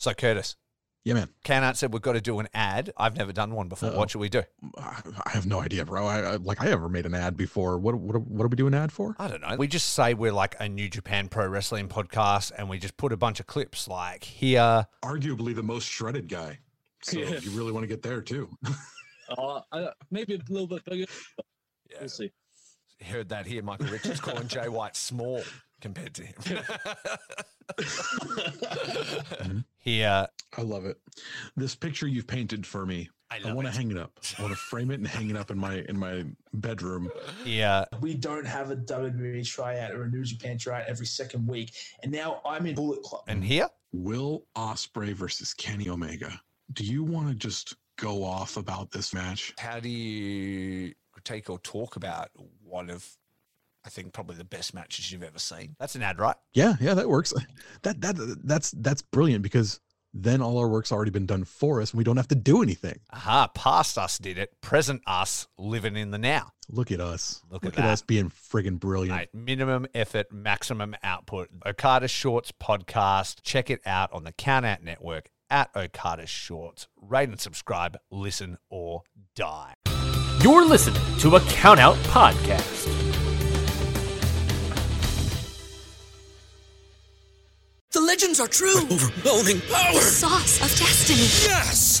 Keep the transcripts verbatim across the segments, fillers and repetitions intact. So, Curtis. Yeah, man. Count Out said, we've got to do an ad. I've never done one before. Uh-oh. What should we do? I have no idea, bro. I, I like, I ever made an ad before. What, what, what do we do an ad for? I don't know. We just say we're like a New Japan Pro Wrestling podcast, and we just put a bunch of clips like here. Arguably the most shredded guy. So yeah. You really want to get there too. uh, I, maybe a little bit bigger. Yeah. We'll see. Heard that here. Michael Richards calling Jay White small compared to him. mm-hmm. Yeah, I love it. This picture you've painted for me, I, I want to hang it up. I want to frame it and hang it up in my in my bedroom. Yeah, we don't have a W W E tryout or a New Japan tryout every second week, and now I'm in Bullet Club. And here, Will Ospreay versus Kenny Omega. Do you want to just go off about this match? How do you take or talk about one of? I think probably the best matches you've ever seen. That's an ad, right? Yeah, yeah, that works. That that that's that's brilliant because then all our work's already been done for us and we don't have to do anything. Aha, past us did it. Present us living in the now. Look at us. Look, Look at, at us being friggin' brilliant. Right, minimum effort, maximum output. Okada Shorts podcast. Check it out on the Count Out Network at Okada Shorts. Rate and subscribe. Listen or die. You're listening to a Count Out podcast. The legends are true. But overwhelming power! The sauce of destiny. Yes!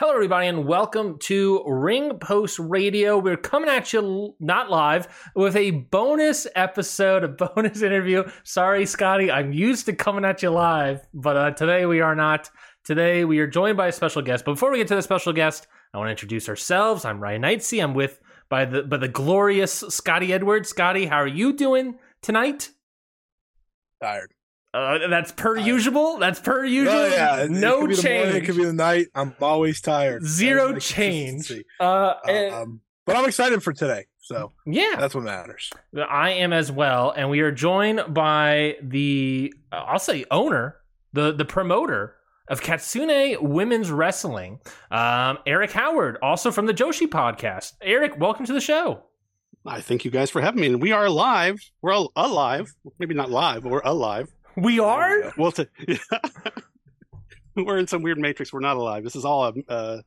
Hello, everybody, and welcome to Ring Post Radio. We're coming at you not live with a bonus episode, a bonus interview. Sorry, Scotty, I'm used to coming at you live, but uh, today we are not. Today we are joined by a special guest. But before we get to the special guest, I want to introduce ourselves. I'm Ryan Knightsey. I'm with by the by the glorious Scotty Edwards. Scotty, how are you doing tonight? Tired. Uh, that's per usual. That's per usual. Oh, yeah. No change. Morning, it could be the night. I'm always tired. Zero change. Uh, and, um, but I'm excited for today. So yeah, that's what matters. I am as well. And we are joined by the, uh, I'll say owner, the, the promoter of Kitsune Women's Wrestling, um, Eric Howard, also from the Joshi podcast. Eric, welcome to the show. I thank you guys for having me. And we are live. We're all alive. Maybe not live, but we're alive. We are? Well, t- yeah. We're in some weird matrix. We're not alive. This is all, a, uh,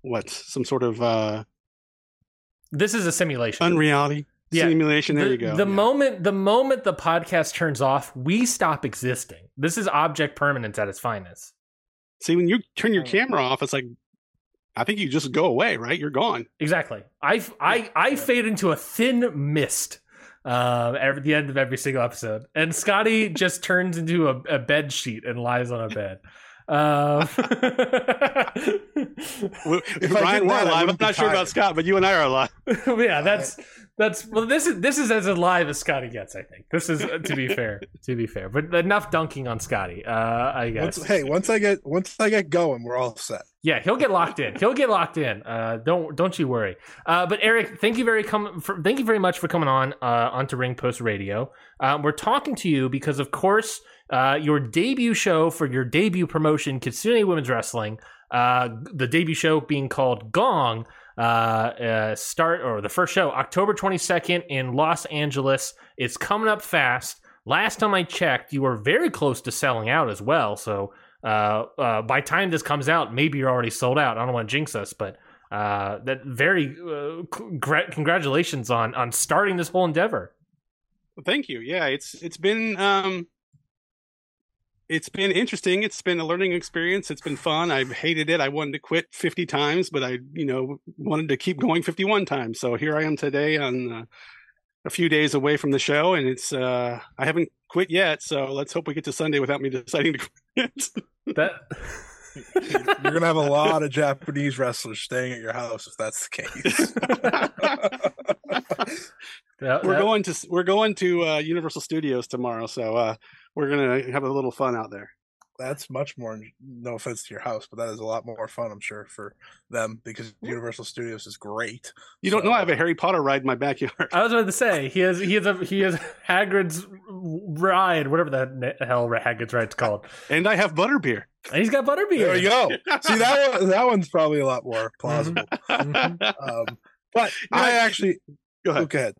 what, some sort of... Uh, this is a simulation. Unreality. Yeah. Simulation. There the, you go. The, yeah. moment, the moment the podcast turns off, we stop existing. This is object permanence at its finest. See, when you turn your camera off, it's like, I think you just go away, right? You're gone. Exactly. I, I, I fade into a thin mist. Um, at the end of every single episode, and Scotty just turns into a, a bed sheet and lies on a bed. Um, if Ryan were alive, I'm not sure about Scott, but you and I are alive. yeah, that's that's well. This is this is as alive as Scotty gets. I think this is to be fair. To be fair, but enough dunking on Scotty. Uh, I guess. Once, hey, once I get once I get going, we're all set. Yeah, he'll get locked in. He'll get locked in. Uh, don't don't you worry. Uh, but Eric, thank you very com- for, thank you very much for coming on uh, onto Ring Post Radio. Uh, we're talking to you because, of course, uh, your debut show for your debut promotion, Kitsune Women's Wrestling, uh, the debut show being called Gong, uh, uh, start or the first show October twenty-second in Los Angeles. It's coming up fast. Last time I checked, you were very close to selling out as well. So uh, uh, by time this comes out, maybe you're already sold out. I don't want to jinx us, but uh, that very uh, congr- congratulations on on starting this whole endeavor. Well, thank you. Yeah, it's it's been um, it's been interesting. It's been a learning experience. It's been fun. I've hated it. I wanted to quit fifty times, but I you know wanted to keep going fifty-one times. So here I am today on. Uh, a few days away from the show, and it's uh I haven't quit yet, so let's hope we get to Sunday without me deciding to quit. That you're gonna have a lot of Japanese wrestlers staying at your house if that's the case. that, we're that... going to we're going to uh Universal Studios tomorrow, so uh we're gonna have a little fun out there. That's much more, no offense to your house, but that is a lot more fun, I'm sure, for them, because Universal Studios is great. You so. Don't know I have a Harry Potter ride in my backyard. I was about to say, he has he has, a, he has Hagrid's ride, whatever the hell Hagrid's ride's called. And I have Butterbeer. And he's got Butterbeer. There you go. See, that one, that one's probably a lot more plausible. Mm-hmm. um, but you know, I actually... Go ahead. Go ahead.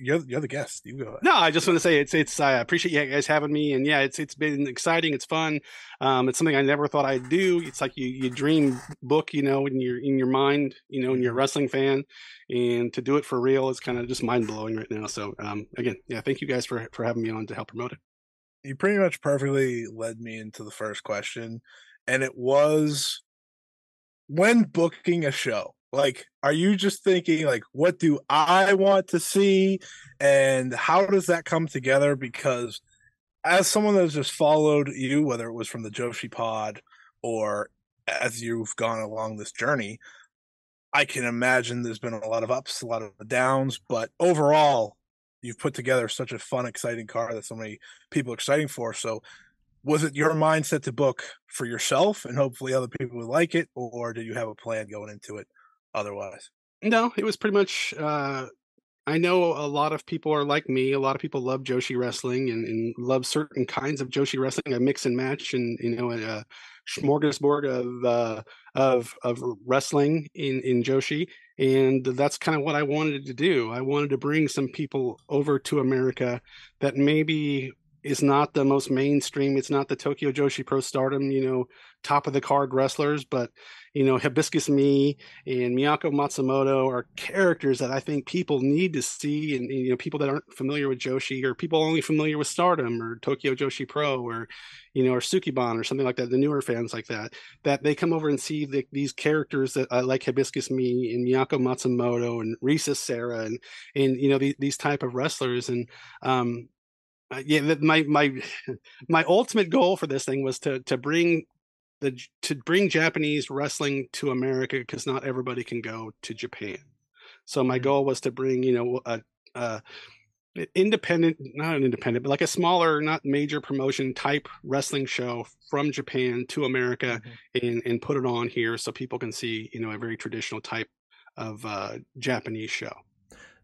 You're, you're the guest. You go ahead. No, I just want to say it's it's. I appreciate you guys having me, and yeah, it's it's been exciting. It's fun. Um, it's something I never thought I'd do. It's like you, you dream book, you know, in your in your mind, you know, when you're a wrestling fan, and to do it for real is kind of just mind blowing right now. So um, again, yeah, thank you guys for for having me on to help promote it. You pretty much perfectly led me into the first question, and it was when booking a show. Like, are you just thinking, like, what do I want to see? And how does that come together? Because as someone that has just followed you, whether it was from the Joshi pod or as you've gone along this journey, I can imagine there's been a lot of ups, a lot of downs. But overall, you've put together such a fun, exciting card that so many people are exciting for. So was it your mindset to book for yourself and hopefully other people would like it? Or did you have a plan going into it? Otherwise, no, it was pretty much uh I know a lot of people are like me. A lot of people love Joshi wrestling and, and love certain kinds of Joshi wrestling. I mix and match, and you know, a smorgasbord of uh of of wrestling in in Joshi, and that's kind of what I wanted to do. I wanted to bring some people over to America that maybe is not the most mainstream. It's not the Tokyo Joshi Pro Stardom, you know, top of the card wrestlers, but you know, Hibiscus Me and Miyako Matsumoto are characters that I think people need to see, and, and you know, people that aren't familiar with Joshi, or people only familiar with Stardom or Tokyo Joshi Pro, or you know, or Sukiban or something like that, the newer fans like that, that they come over and see the, these characters that I like, Hibiscus Me and Miyako Matsumoto and Risa Sarah and and you know, the, these type of wrestlers. And um Uh, yeah, my my my ultimate goal for this thing was to to bring the to bring Japanese wrestling to America, because not everybody can go to Japan. So my goal was to bring, you know, a, a independent, not an independent, but like a smaller, not major promotion type wrestling show from Japan to America, mm-hmm. and and put it on here so people can see, you know, a very traditional type of uh, Japanese show.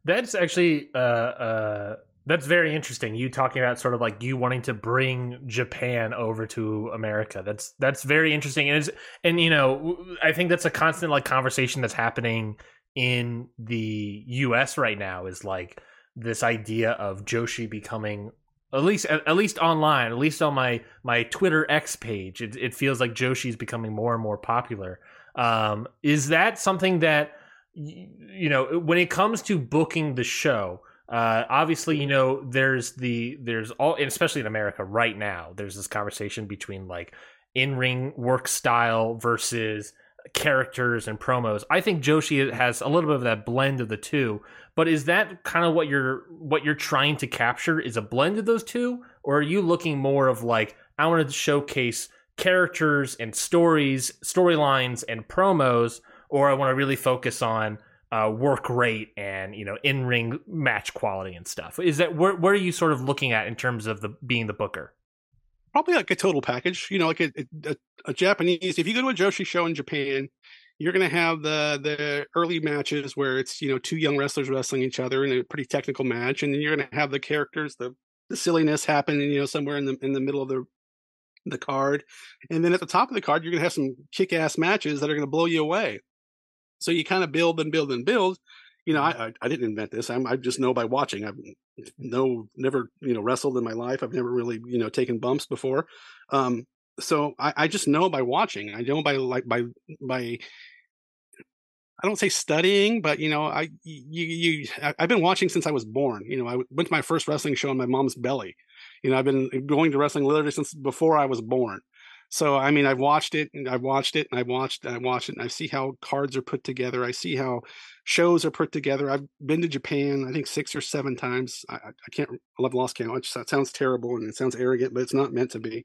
That's actually uh uh. That's very interesting. You talking about sort of like you wanting to bring Japan over to America. That's that's very interesting. And, it's, and you know, I think that's a constant like conversation that's happening in the U S right now, is like this idea of Joshi becoming, at least at, at least online, at least on my, my Twitter X page, it, it feels like Joshi is becoming more and more popular. Um, is that something that, you know, when it comes to booking the show, Uh, obviously, you know, there's the there's all, and especially in America right now, there's this conversation between like in-ring work style versus characters and promos. I think Joshi has a little bit of that blend of the two, but is that kind of what you're what you're trying to capture, is a blend of those two? Or are you looking more of like, I want to showcase characters and stories, storylines and promos, or I want to really focus on Uh, work rate and, you know, in-ring match quality and stuff? Is that where, where are you sort of looking at in terms of the being the booker? Probably like a total package, you know, like a, a, a Japanese, if you go to a Joshi show in Japan, you're going to have the the early matches where it's, you know, two young wrestlers wrestling each other in a pretty technical match, and then you're going to have the characters, the, the silliness happening, you know, somewhere in the in the middle of the the card, and then at the top of the card you're going to have some kick-ass matches that are going to blow you away. So you kind of build and build and build, you know, I, I, I didn't invent this. I'm, I just know by watching. I've no, never, you know, wrestled in my life. I've never really, you know, taken bumps before. Um, so I, I just know by watching. I know by like by by. I don't say studying, but you know, I you you I've been watching since I was born. You know, I went to my first wrestling show in my mom's belly. You know, I've been going to wrestling literally since before I was born. So, I mean, I've watched it and I've watched it and I've watched and I've watched it. And I see how cards are put together. I see how shows are put together. I've been to Japan, I think six or seven times. I, I can't, I've lost count. It, just, it sounds terrible and it sounds arrogant, but it's not meant to be.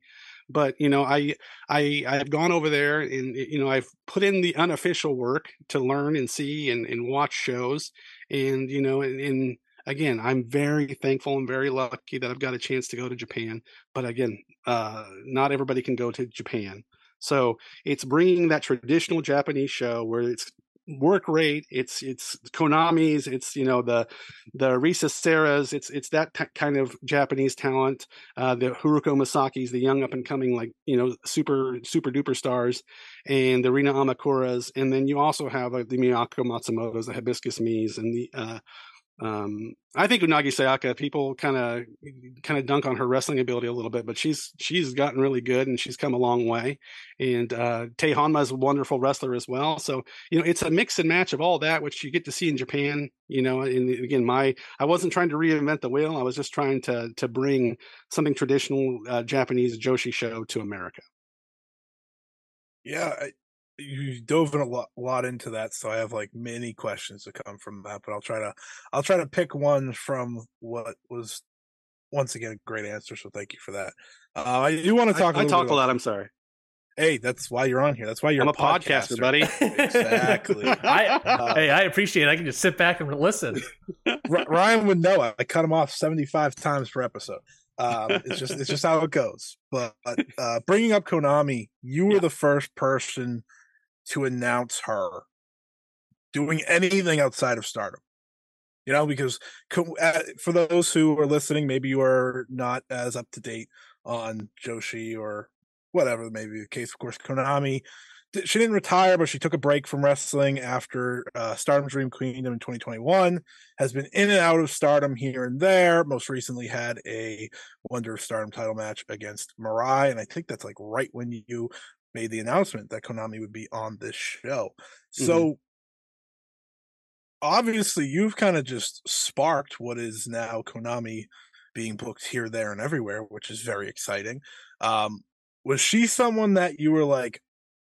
But, you know, I, I, I've gone over there and, you know, I've put in the unofficial work to learn and see and, and watch shows. And, you know, and, and again, I'm very thankful and very lucky that I've got a chance to go to Japan. But again, uh, not everybody can go to Japan. So it's bringing that traditional Japanese show where it's work rate, it's it's Konami's, it's, you know, the the Risa Sarah's, it's it's that t- kind of Japanese talent, uh, the Haruka Umasaki's, the young up and coming, like, you know, super super duper stars, and the Rina Amakura's, and then you also have uh, the Miyako Matsumoto's, the Hibiscus Me's, and the uh, Um, I think Unagi Sayaka, people kind of kind of dunk on her wrestling ability a little bit, but she's she's gotten really good and she's come a long way. And uh, Tei Hanma is a wonderful wrestler as well. So, you know, it's a mix and match of all that, which you get to see in Japan. You know, and again, my I wasn't trying to reinvent the wheel. I was just trying to to bring something traditional uh, Japanese Joshi show to America. Yeah. I- You dove in a lot, lot into that, so I have like many questions to come from that. But I'll try to, I'll try to pick one from what was, once again, a great answer. So thank you for that. Uh, I do want to talk. I, a I talk bit about, a lot. I'm sorry. Hey, that's why you're on here. That's why you're I'm a podcaster, podcaster buddy. Exactly. I, uh, hey, I appreciate it. I can just sit back and listen. Ryan would know. I cut him off seventy-five times per episode. um it's just it's just how it goes. But uh, bringing up Konami, you were yeah. the first person to announce her doing anything outside of Stardom, you know, because uh, for those who are listening, maybe you are not as up to date on Joshi or whatever maybe the case. Of course, Konami, she didn't retire, but she took a break from wrestling after uh, Stardom Dream Kingdom in twenty twenty-one, has been in and out of Stardom here and there, most recently had a Wonder of Stardom title match against Mirai, and I think that's like right when you made the announcement that Konami would be on this show. Mm-hmm. So obviously you've kind of just sparked what is now Konami being booked here, there, and everywhere, which is very exciting. Um, was she someone that you were like,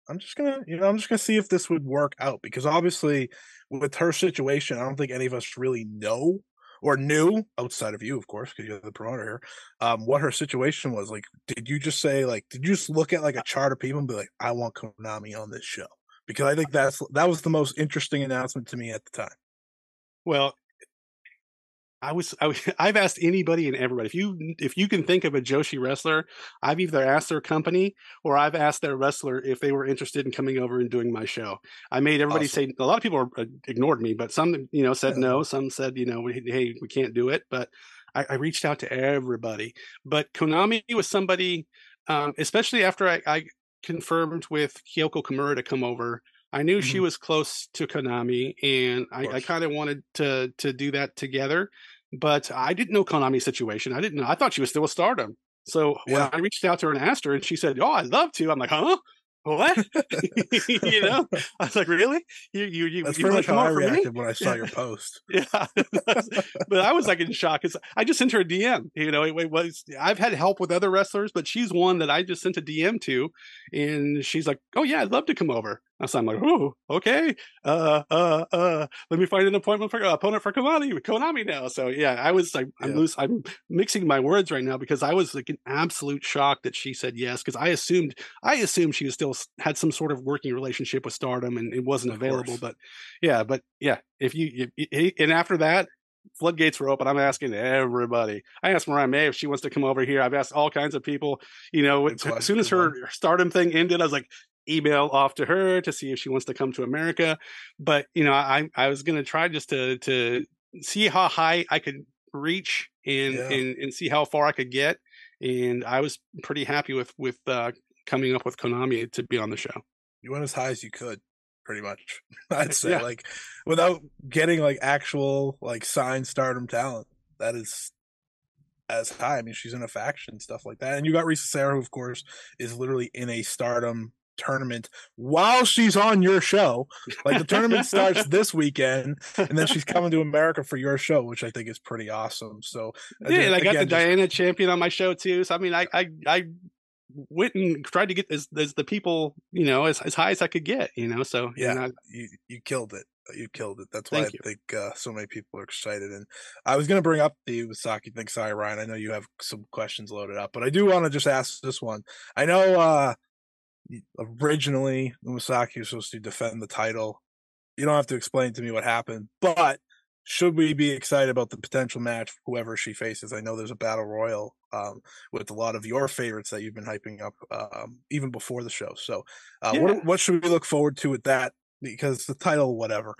I'm just gonna, you know, I'm just gonna see if this would work out? Because obviously with her situation, I don't think any of us really know or knew, outside of you, of course, because you're the promoter here, um, what her situation was. Like, did you just say, like, did you just look at like a chart of people and be like, I want Konami on this show? Because I think that's that was the most interesting announcement to me at the time. Well, I was, I was I've asked anybody and everybody. If you if you can think of a Joshi wrestler, I've either asked their company or I've asked their wrestler if they were interested in coming over and doing my show. I made everybody awesome. Say a lot of people ignored me, but some, you know, said yeah. no. Some said, you know, hey, we can't do it. But I, I reached out to everybody. But Konami was somebody, um, especially after I, I confirmed with Kyoko Kimura to come over. I knew mm-hmm. she was close to Konami, and I, I kind of wanted to to do that together. But I didn't know Konami's situation. I didn't know. I thought she was still with Stardom. So yeah. when I reached out to her and asked her, and she said, "Oh, I'd love to." I'm like, "Huh? What?" You know? I was like, "Really? You you you?" That's you pretty much how I reacted me? When I saw your post. Yeah, but I was like in shock because I just sent her a D M. You know, it, it was I've had help with other wrestlers, but she's one that I just sent a D M to, and she's like, "Oh yeah, I'd love to come over." So I'm like, ooh, okay. Uh, uh, uh. Let me find an appointment for uh, opponent for Konami, Konami now. So yeah, I was like, I'm yeah. loose. I'm mixing my words right now because I was like in absolute shock that she said yes because I assumed I assumed she was still had some sort of working relationship with Stardom and it wasn't of available. Course. But yeah, but yeah, if you if, and after that. Floodgates were open. I'm asking everybody. I asked Mariah May if she wants to come over here. I've asked all kinds of people. You know, as soon as her Stardom thing ended, I was like, email off to her to see if she wants to come to America. But you know, I I was gonna try just to to see how high I could reach and yeah. and, and see how far I could get. And I was pretty happy with with uh, coming up with Konami to be on the show. You went as high as you could. pretty much, I'd say. Yeah. Like, without getting like actual like signed Stardom talent that is as high. I mean, she's in a faction, stuff like that. And you got Risa Sarah, who of course is literally in a Stardom tournament while she's on your show. Like, the tournament starts this weekend, and then she's coming to America for your show, which I think is pretty awesome. So yeah, again, and I got again, the just... Diana champion on my show too. So I mean, I I, I went and tried to get as, as the people, you know, as, as high as I could get, you know. So yeah, I... you you killed it. You killed it. That's why Thank I you. think uh, so many people are excited. And I was going to bring up the Umasaki thing. Sorry, Ryan. I know you have some questions loaded up, but I do want to just ask this one. I know uh, originally Umasaki was supposed to defend the title. You don't have to explain to me what happened, but should we be excited about the potential match, whoever she faces? I know there's a battle royal um, with a lot of your favorites that you've been hyping up um, even before the show. So uh, yeah. what, what should we look forward to with that? Because the title, whatever,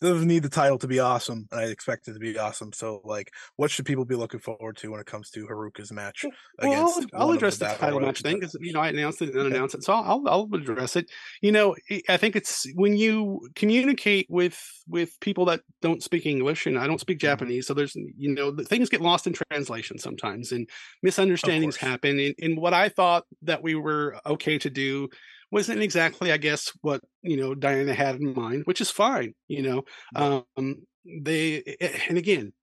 it doesn't need the title to be awesome, and I expect it to be awesome. So, like, what should people be looking forward to when it comes to Haruka's match? Well, against I'll, I'll address the, the title match thing because, you know, I announced it and okay. unannounced it, so I'll, I'll address it. You know, I think it's when you communicate with with people that don't speak English, and I don't speak Japanese, so there's, you know, things get lost in translation sometimes, and misunderstandings happen. And, and what I thought that we were okay to do wasn't exactly, I guess, what, you know, Diana had in mind, which is fine, you know. Um, they, and again,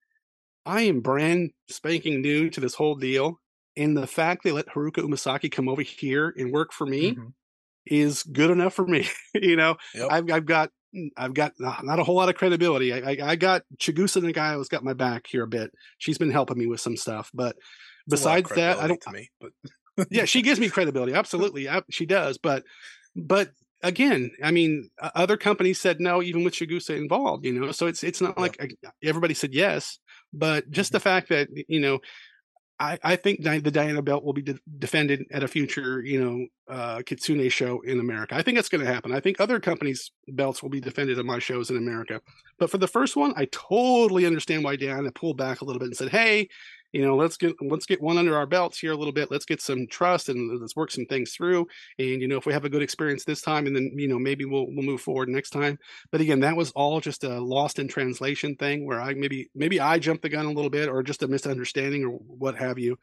I am brand spanking new to this whole deal, and the fact they let Haruka Umasaki come over here and work for me mm-hmm. is good enough for me. You know, yep. I've, I've got, I've got not a whole lot of credibility. I, I, I got Chigusa Nagayo has got my back here a bit. She's been helping me with some stuff, but it's besides that, I don't. To me, but. Yeah, she gives me credibility. Absolutely. I, she does. But but again, I mean, other companies said no, even with Chigusa involved, you know, so it's it's not yeah. like everybody said yes. But just mm-hmm. the fact that, you know, I, I think the Diana belt will be de- defended at a future, you know, uh, Kitsune show in America. I think that's going to happen. I think other companies' belts will be defended at my shows in America. But for the first one, I totally understand why Diana pulled back a little bit and said, hey, you know, let's get let's get one under our belts here a little bit. Let's get some trust and let's work some things through. And, you know, if we have a good experience this time, and then, you know, maybe we'll we'll move forward next time. But again, that was all just a lost in translation thing where I maybe maybe I jumped the gun a little bit, or just a misunderstanding or what have you.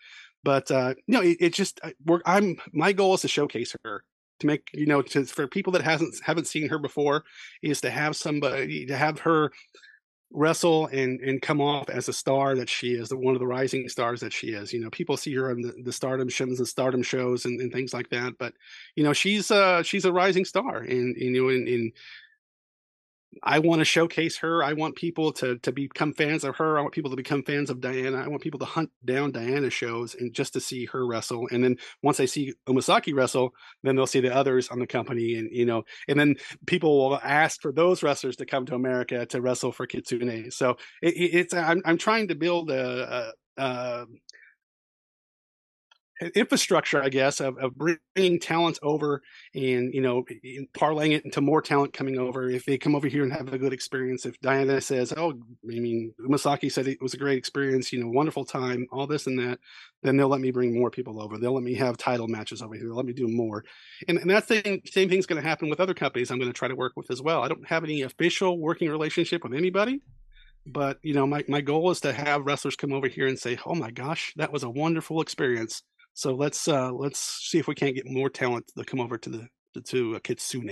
But uh, no, it, it just we're, I'm my goal is to showcase her, to make, you know, to, for people that hasn't haven't seen her before, is to have somebody to have her wrestle and and come off as a star that she is, the one of the rising stars that she is. You know, people see her on the, the Stardom shows, the Stardom shows, and, and things like that. But, you know, she's uh she's a rising star, and, you know, and, and I want to showcase her. I want people to to become fans of her. I want people to become fans of Diana. I want people to hunt down Diana shows and just to see her wrestle. And then once they see Umasaki wrestle, then they'll see the others on the company. And, you know, and then people will ask for those wrestlers to come to America to wrestle for Kitsune. So it, it's I'm I'm trying to build a, a, a infrastructure, I guess, of, of bringing talent over and, you know, parlaying it into more talent coming over. If they come over here and have a good experience, if Diana says, oh, I mean, Umasaki said it was a great experience, you know, wonderful time, all this and that, then they'll let me bring more people over. They'll let me have title matches over here. They'll let me do more. And, and that thing, same thing's going to happen with other companies I'm going to try to work with as well. I don't have any official working relationship with anybody. But, you know, my, my goal is to have wrestlers come over here and say, oh, my gosh, that was a wonderful experience. So let's uh, let's see if we can't get more talent to come over to the to uh, Kitsune.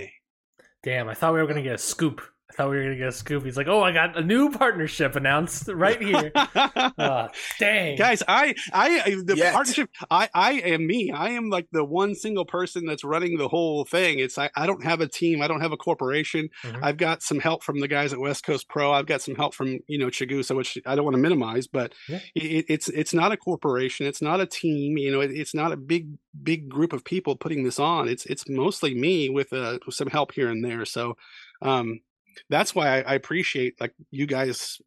Damn, I thought we were gonna get a scoop. I thought we were gonna get a scoop. He's like, oh, I got a new partnership announced right here. uh, dang, guys, I I the Yet. partnership. I, I am me. I am like the one single person that's running the whole thing. It's I, I don't have a team. I don't have a corporation. Mm-hmm. I've got some help from the guys at West Coast Pro. I've got some help from, you know, Chigusa, which I don't want to minimize, but yeah. it, it's it's not a corporation. It's not a team. You know, it, it's not a big big group of people putting this on. It's it's mostly me with uh, some help here and there. So. um That's why I appreciate like you guys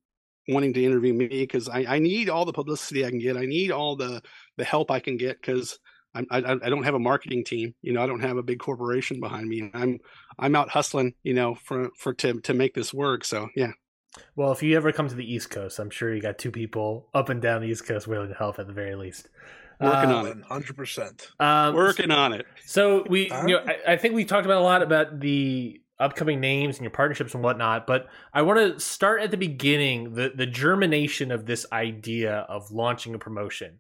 wanting to interview me, because I, I need all the publicity I can get. I need all the, the help I can get, because I, I I don't have a marketing team. You know, I don't have a big corporation behind me. I'm I'm out hustling, you know, for, for to to make this work. So, yeah. Well, if you ever come to the East Coast, I'm sure you got two people up and down the East Coast willing to help at the very least. Working on um, it, one hundred percent. Um, Working on it. So we, you know, I, I think we talked about a lot about the upcoming names and your partnerships and whatnot, but I want to start at the beginning, the the germination of this idea of launching a promotion.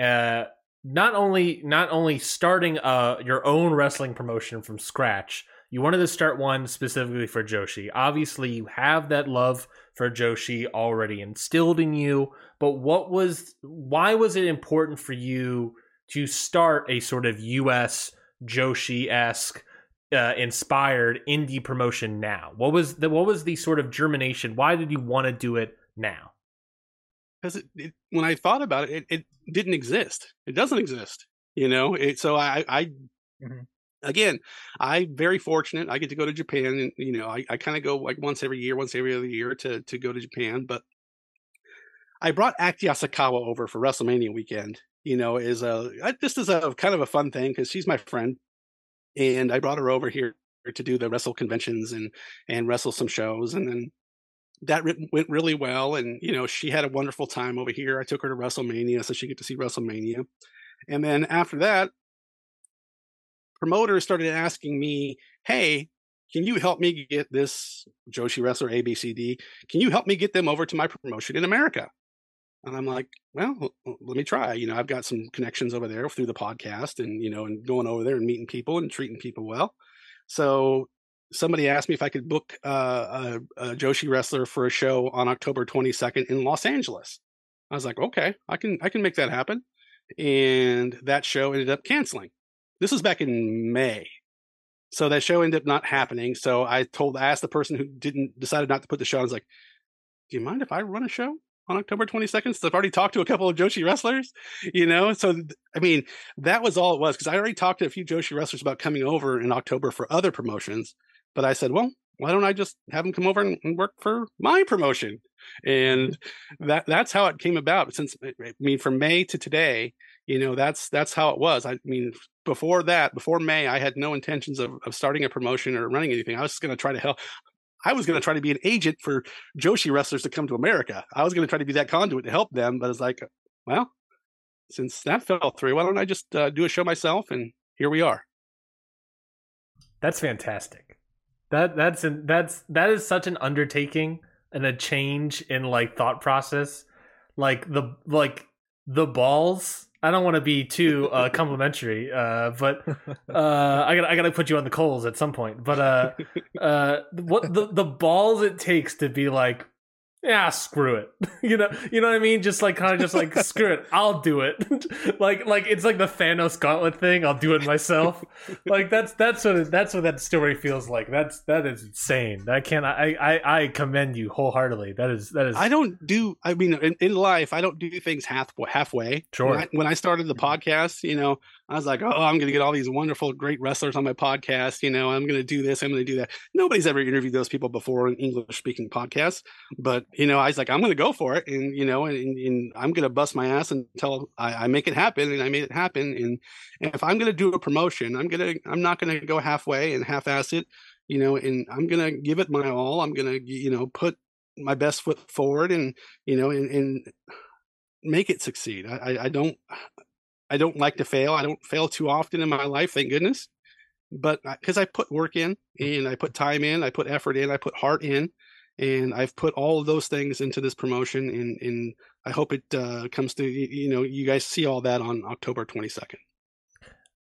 Uh, not only not only starting uh, your own wrestling promotion from scratch, you wanted to start one specifically for Joshi. Obviously, you have that love for Joshi already instilled in you, but what was why was it important for you to start a sort of U S Joshi-esque uh, inspired indie promotion now? What was the what was the sort of germination? Why did you want to do it now? Because it, it, when I thought about it, it, it didn't exist. It doesn't exist, you know. It, so I, I mm-hmm. again, I'm very fortunate. I get to go to Japan, and you know, I, I kind of go like once every year, once every other year to to go to Japan. But I brought Aki Asakawa over for WrestleMania weekend. You know, is a just as a kind of a fun thing because she's my friend, and I brought her over here to do the wrestle conventions and and wrestle some shows, and then that re- went really well. And you know, she had a wonderful time over here. I took her to WrestleMania, so she got to see WrestleMania, and then after that, promoters started asking me, "Hey, can you help me get this Joshi wrestler A B C D? Can you help me get them over to my promotion in America?" And I'm like, well, let me try. You know, I've got some connections over there through the podcast and, you know, and going over there and meeting people and treating people well. So somebody asked me if I could book uh, a, a Joshi wrestler for a show on October twenty-second in Los Angeles. I was like, okay, I can, I can make that happen. And that show ended up canceling. This was back in May. So that show ended up not happening. So I told, I asked the person who didn't decided not to put the show on, I was like, do you mind if I run a show on October twenty-second, so I've already talked to a couple of Joshi wrestlers, you know? So, I mean, that was all it was, because I already talked to a few Joshi wrestlers about coming over in October for other promotions, but I said, well, why don't I just have them come over and, and work for my promotion? And that that's how it came about. Since, I mean, from May to today, you know, that's that's how it was. I mean, before that, before May, I had no intentions of, of starting a promotion or running anything. I was just going to try to help. I was going to try to be an agent for Joshi wrestlers to come to America. I was going to try to be that conduit to help them, but it's like, well, since that fell through, why don't I just uh, do a show myself? And here we are. That's fantastic. That that's that's that is such an undertaking and a change in like thought process. Like the like the balls. I don't want to be too uh, complimentary, uh, but uh, I got I got to put you on the coals at some point. But uh, uh, what the the balls it takes to be like, yeah, screw it, you know, you know what I mean? Just like kind of just like screw it, I'll do it. like like it's like the Thanos gauntlet thing. I'll do it myself. Like that's that's what it, that's what that story feels like. That's that is insane. I can't. I, I I commend you wholeheartedly. That is that is. I don't do. I mean, in, in life, I don't do things half halfway. Sure. When I, when I started the podcast, you know, I was like, oh, I'm going to get all these wonderful, great wrestlers on my podcast. You know, I'm going to do this. I'm going to do that. Nobody's ever interviewed those people before in English speaking podcasts. But, you know, I was like, I'm going to go for it. And, you know, and, and I'm going to bust my ass until I, I make it happen. And I made it happen. And, and if I'm going to do a promotion, I'm going to I'm not going to go halfway and half ass it, you know, and I'm going to give it my all. I'm going to, you know, put my best foot forward and, you know, and, and make it succeed. I, I don't. I don't like to fail. I don't fail too often in my life, thank goodness. But because I put work in and I put time in, I put effort in, I put heart in, and I've put all of those things into this promotion. And, and I hope it uh, comes to, you know, you guys see all that on October twenty-second.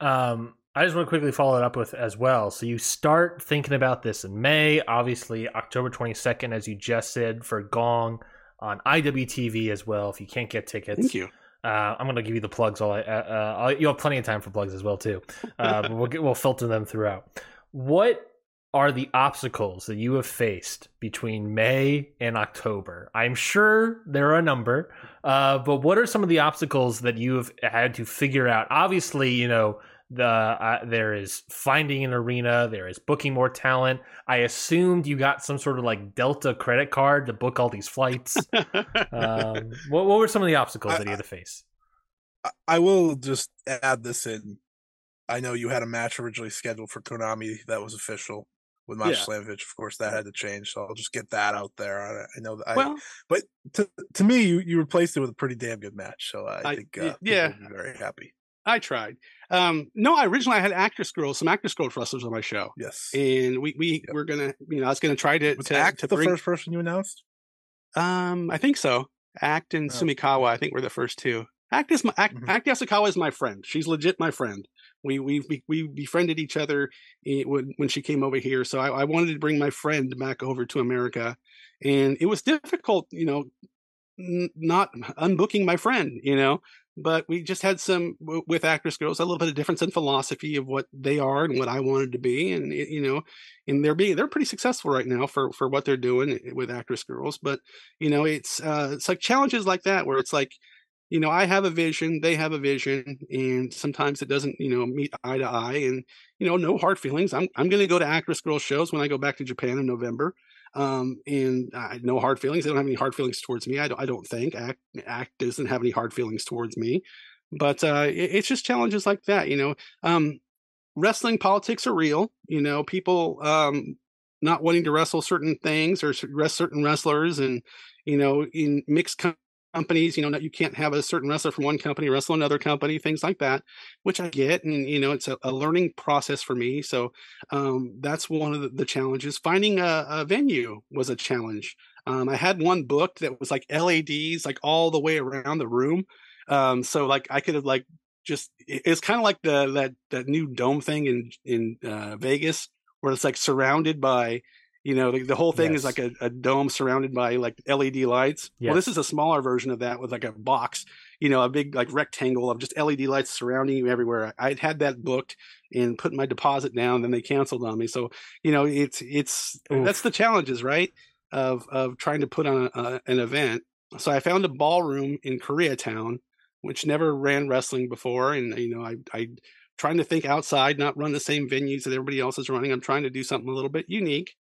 Um, I just want to quickly follow it up with as well. So you start thinking about this in May, obviously October twenty-second, as you just said, for Gong on I W T V as well. If you can't get tickets. Thank you. Uh, I'm going to give you the plugs. All I, uh, uh, you'll have plenty of time for plugs as well, too. Uh, but we'll, get, we'll filter them throughout. What are the obstacles that you have faced between May and October? I'm sure there are a number, uh, but what are some of the obstacles that you have had to figure out? Obviously, you know, the uh, there is finding an arena. There is booking more talent. I assumed you got some sort of like Delta credit card to book all these flights. um, what, what were some of the obstacles I, that you had to face? I, I will just add this in. I know you had a match originally scheduled for Konami that was official with Masha yeah. Slamovich. Of course, that had to change. So I'll just get that out there. I, I know that. Well, I, but to to me, you, you replaced it with a pretty damn good match. So I, I think uh, yeah, people would be very happy. I tried. Um, no, I originally I had Actress Girls, some Actress Girls wrestlers on my show. Yes. And we, we yep. were going to, you know, I was going to try to. Was to, Act to the bring... first person you announced? Um, I think so. Act and oh. Sumikawa, I think, were the first two. Act is my, Act, mm-hmm. Act Yasukawa is my friend. She's legit my friend. We we we, we befriended each other when she came over here. So I, I wanted to bring my friend back over to America, and it was difficult, you know, n- not unbooking my friend, you know. But we just had some w- with Actress Girls a little bit of difference in philosophy of what they are and what I wanted to be, and you know, and they're being they're pretty successful right now for for what they're doing with Actress Girls. But you know, it's uh, it's like challenges like that where it's like, you know, I have a vision, they have a vision, and sometimes it doesn't, you know, meet eye to eye, and, you know, no hard feelings. I'm I'm going to go to Actress Girl shows when I go back to Japan in November, um, and uh, no hard feelings. They don't have any hard feelings towards me. I don't, I don't think. Act, Act doesn't have any hard feelings towards me, but uh, it, it's just challenges like that, you know. Um, wrestling politics are real, you know, people um, not wanting to wrestle certain things or certain wrestlers and, you know, in mixed com- companies, you know, you can't have a certain wrestler from one company wrestle another company, things like that, which I get. And, you know, it's a, a learning process for me. So um, that's one of the, the challenges. Finding a, a venue was a challenge. Um, I had one booked that was like L E Ds, like all the way around the room. Um, so like I could have like just, it's kind of like the that, that new dome thing in, in uh, Vegas where it's like surrounded by, you know, the, the whole thing yes. is like a, a dome surrounded by like L E D lights. Yes. Well, this is a smaller version of that with like a box, you know, a big like rectangle of just L E D lights surrounding you everywhere. I'd had that booked and put my deposit down, then they canceled on me. So, you know, it's it's Oof. that's the challenges, right, of of trying to put on a, a, an event. So I found a ballroom in Koreatown, which never ran wrestling before, and you know, I I trying to think outside, not run the same venues that everybody else is running. I'm trying to do something a little bit unique.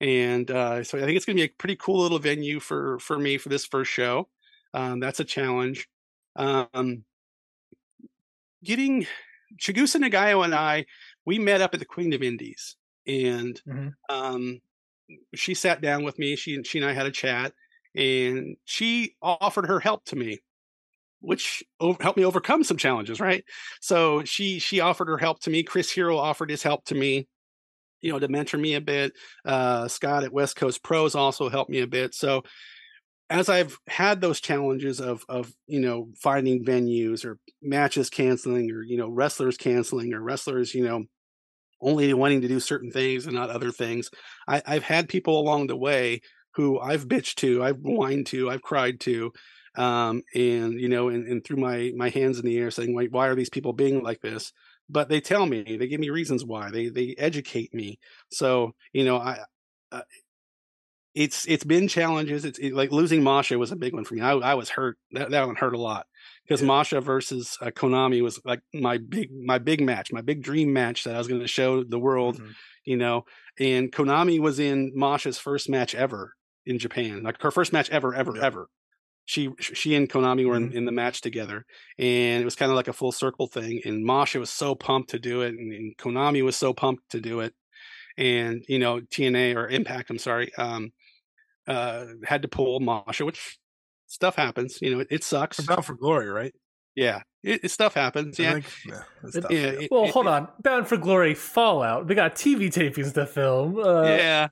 And uh, so I think it's going to be a pretty cool little venue for, for me for this first show. Um, that's a challenge. Um, getting Chigusa Nagayo and I, we met up at the Queen of Indies, and mm-hmm. um, she sat down with me. She and she and I had a chat, and she offered her help to me, which over, helped me overcome some challenges. Right. So she she offered her help to me. Chris Hero offered his help to me, you know, to mentor me a bit. Uh, Scott at West Coast Pro has also helped me a bit. So as I've had those challenges of, of, you know, finding venues or matches canceling or, you know, wrestlers canceling or wrestlers, you know, only wanting to do certain things and not other things, I, I've had people along the way who I've bitched to, I've whined to, I've cried to, um, and, you know, and, and threw my, my hands in the air saying, wait, why are these people being like this? But they tell me, they give me reasons why, they they educate me. So, you know, I, uh, it's, it's been challenges. It's it, like losing Masha was a big one for me. I I was hurt. That, that one hurt a lot because yeah. Masha versus uh, Konami was like my big, my big match, my big dream match that I was going to show the world, mm-hmm. you know, and Konami was in Masha's first match ever in Japan, like her first match ever, ever, yeah. ever. She she and Konami were in, in the match together, and it was kind of like a full circle thing. And Masha was so pumped to do it, and, and Konami was so pumped to do it, and you know T N A or Impact, I'm sorry, um, uh, had to pull Masha, which stuff happens. You know, it, it sucks. Bound for Glory, right? Yeah, it, it stuff happens. Yeah. Like, yeah, it, tough, yeah. It, well, it, hold it, on. Bound for Glory, Fallout. We got T V tapings to film. Uh, yeah.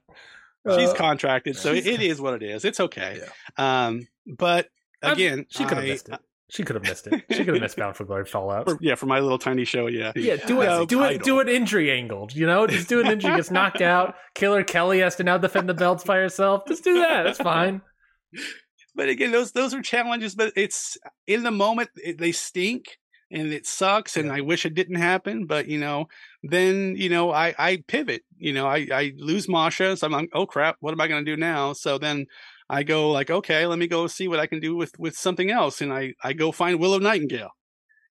She's uh, contracted, so she's, it is what it is. It's okay. Yeah. Um, but again, I'm, she could have missed it. She could have missed it. She could have missed Bound for Glory Fallout. For, yeah, for my little tiny show. Yeah, yeah. Do it. No, do it. Do an injury angled. You know, just do an injury. Gets knocked out. Killer Kelly has to now defend the belts by herself. Just do that. That's fine. But again, those those are challenges. But it's in the moment it, they stink. And it sucks, and I wish it didn't happen. But you know, then you know, I, I pivot. You know, I, I lose Masha, so I'm like, oh crap, what am I going to do now? So then I go like, okay, let me go see what I can do with, with something else. And I, I go find Willow Nightingale.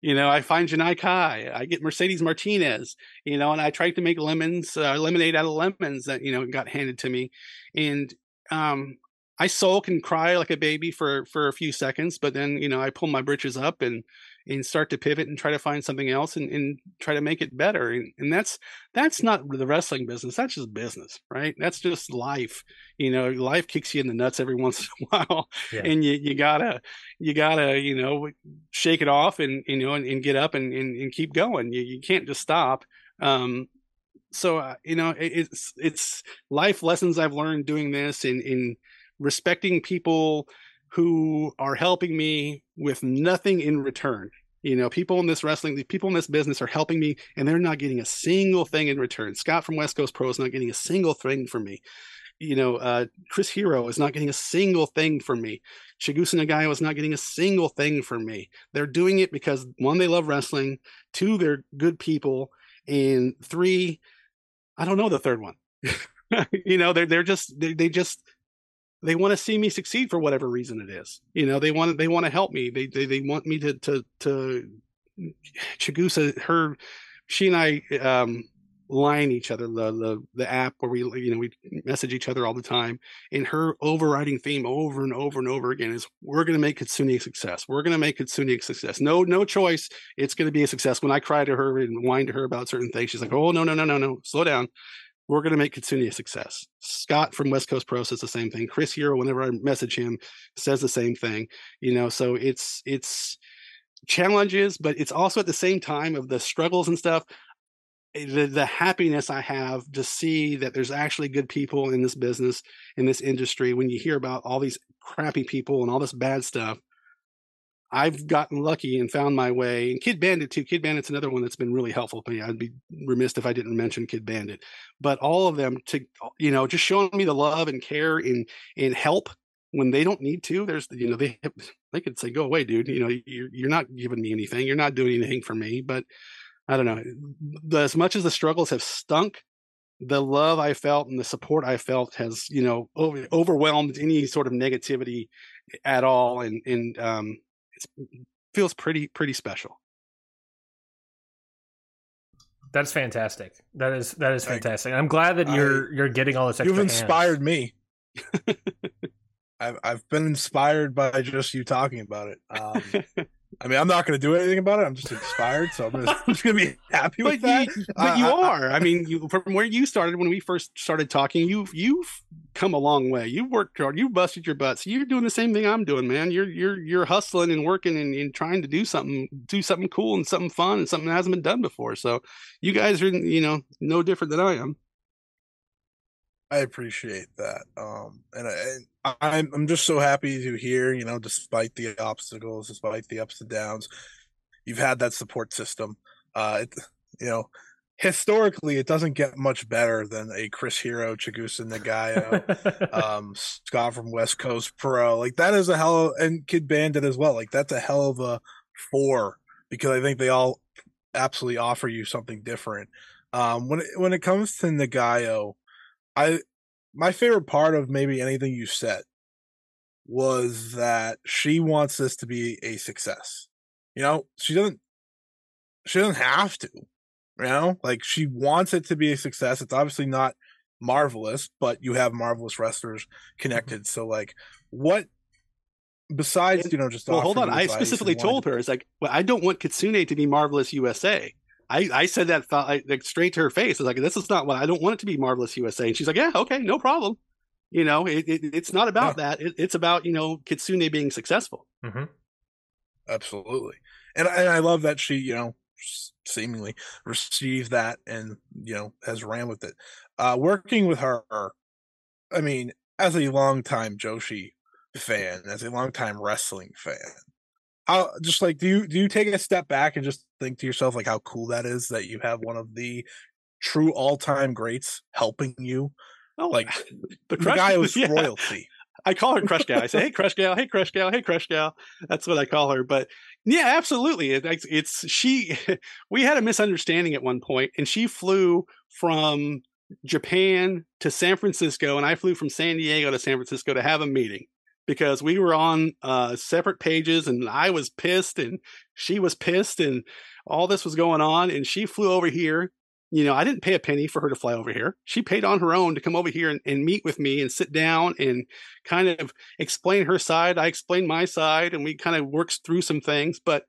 You know, I find Janai Kai. I get Mercedes Martinez. You know, and I tried to make lemons, uh, lemonade out of lemons that you know got handed to me, and um. I sulk and cry like a baby for, for a few seconds, but then, you know, I pull my britches up and, and start to pivot and try to find something else and, and try to make it better. And, and that's that's not the wrestling business. That's just business, right? That's just life. You know, life kicks you in the nuts every once in a while, yeah. and you you gotta you gotta you know shake it off and you know and, and get up and, and and keep going. You you can't just stop. Um, so uh, you know, it, it's it's life lessons I've learned doing this and in respecting people who are helping me with nothing in return. You know, people in this wrestling, the people in this business are helping me and they're not getting a single thing in return. Scott from West Coast Pro is not getting a single thing from me. You know, uh, Chris Hero is not getting a single thing from me. Chigusa Nagayo is not getting a single thing from me. They're doing it because one, they love wrestling. Two, they're good people. And three, I don't know the third one. You know, they're, they're just, they, they just, they want to see me succeed for whatever reason it is. You know, they want they want to help me. They they they want me to to to Chigusa, her, she and I um, line each other, the, the the app where we, you know, we message each other all the time. And her overriding theme over and over and over again is, we're going to make Kitsune a success. We're going to make Kitsune a success. No, no choice. It's going to be a success. When I cry to her and whine to her about certain things, she's like, oh, no, no, no, no, no. Slow down. We're going to make Kitsune a success. Scott from West Coast Pro says the same thing. Chris Hero, whenever I message him, says the same thing. You know, so it's it's challenges, but it's also at the same time of the struggles and stuff, the, the happiness I have to see that there's actually good people in this business, in this industry. When you hear about all these crappy people and all this bad stuff, I've gotten lucky and found my way. And Kid Bandit too. Kid Bandit's another one that's been really helpful to me. I'd be remiss if I didn't mention Kid Bandit. But all of them, to you know, just showing me the love and care and and help when they don't need to. There's you know they they could say, go away, dude. You know, you're you're not giving me anything. You're not doing anything for me. But I don't know. The, as much as the struggles have stunk, the love I felt and the support I felt has you know over, overwhelmed any sort of negativity at all. And and um. It feels pretty pretty special. That's fantastic. That is that is fantastic. And I'm glad that you're I, you're getting all this extra. You've inspired hands. me. I've I've been inspired by just you talking about it. Um, I mean, I'm not going to do anything about it. I'm just inspired, so I'm, gonna, I'm just going to be happy with that. You, but uh, you are. I mean, you, from where you started when we first started talking, you've you've come a long way. You've worked hard. You've busted your butts. You're doing the same thing I'm doing, man. You're you're you're hustling and working and, and trying to do something, do something cool and something fun and something that hasn't been done before. So you guys are, you know, no different than I am. I appreciate that, um, and, I, and I'm I'm just so happy to hear, you know, despite the obstacles, despite the ups and downs, you've had that support system. Uh, it, you know, historically, it doesn't get much better than a Chris Hero, Chigusa Nagayo, um, Scott from West Coast Pro. Like that is a hell of, and Kid Bandit as well. Like that's a hell of a four, because I think they all absolutely offer you something different. Um, when it, when it comes to Nagayo, I, my favorite part of maybe anything you said was that she wants this to be a success. You know, she doesn't, she doesn't have to, you know, like she wants it to be a success. It's obviously not marvelous, but you have marvelous wrestlers connected. So like what, besides, you know, just, well, hold on. I specifically told her, it's like, well, I don't want Kitsune to be Marvelous U S A. I, I said that thought I, like straight to her face. I was like, this is not what I don't want it to be, Marvelous U S A. And she's like, yeah, okay, no problem. You know, it, it, it's not about no. that. It, it's about, you know, Kitsune being successful. Mm-hmm. Absolutely. And, and I love that she, you know, seemingly received that and, you know, has ran with it. Uh, working with her, I mean, as a longtime Joshi fan, as a longtime wrestling fan, I'll just like, do you do you take a step back and just think to yourself like how cool that is that you have one of the true all-time greats helping you? Oh, like the, crush, the guy was yeah. royalty. I call her Crush Gal. I say, hey, Crush Gal, hey, Crush Gal, hey, Crush Gal. That's what I call her. But yeah, absolutely. It, it's she. We had a misunderstanding at one point, and she flew from Japan to San Francisco, and I flew from San Diego to San Francisco to have a meeting, because we were on uh, separate pages and I was pissed and she was pissed and all this was going on. And she flew over here. You know, I didn't pay a penny for her to fly over here. She paid on her own to come over here and, and meet with me and sit down and kind of explain her side. I explained my side and we kind of worked through some things, but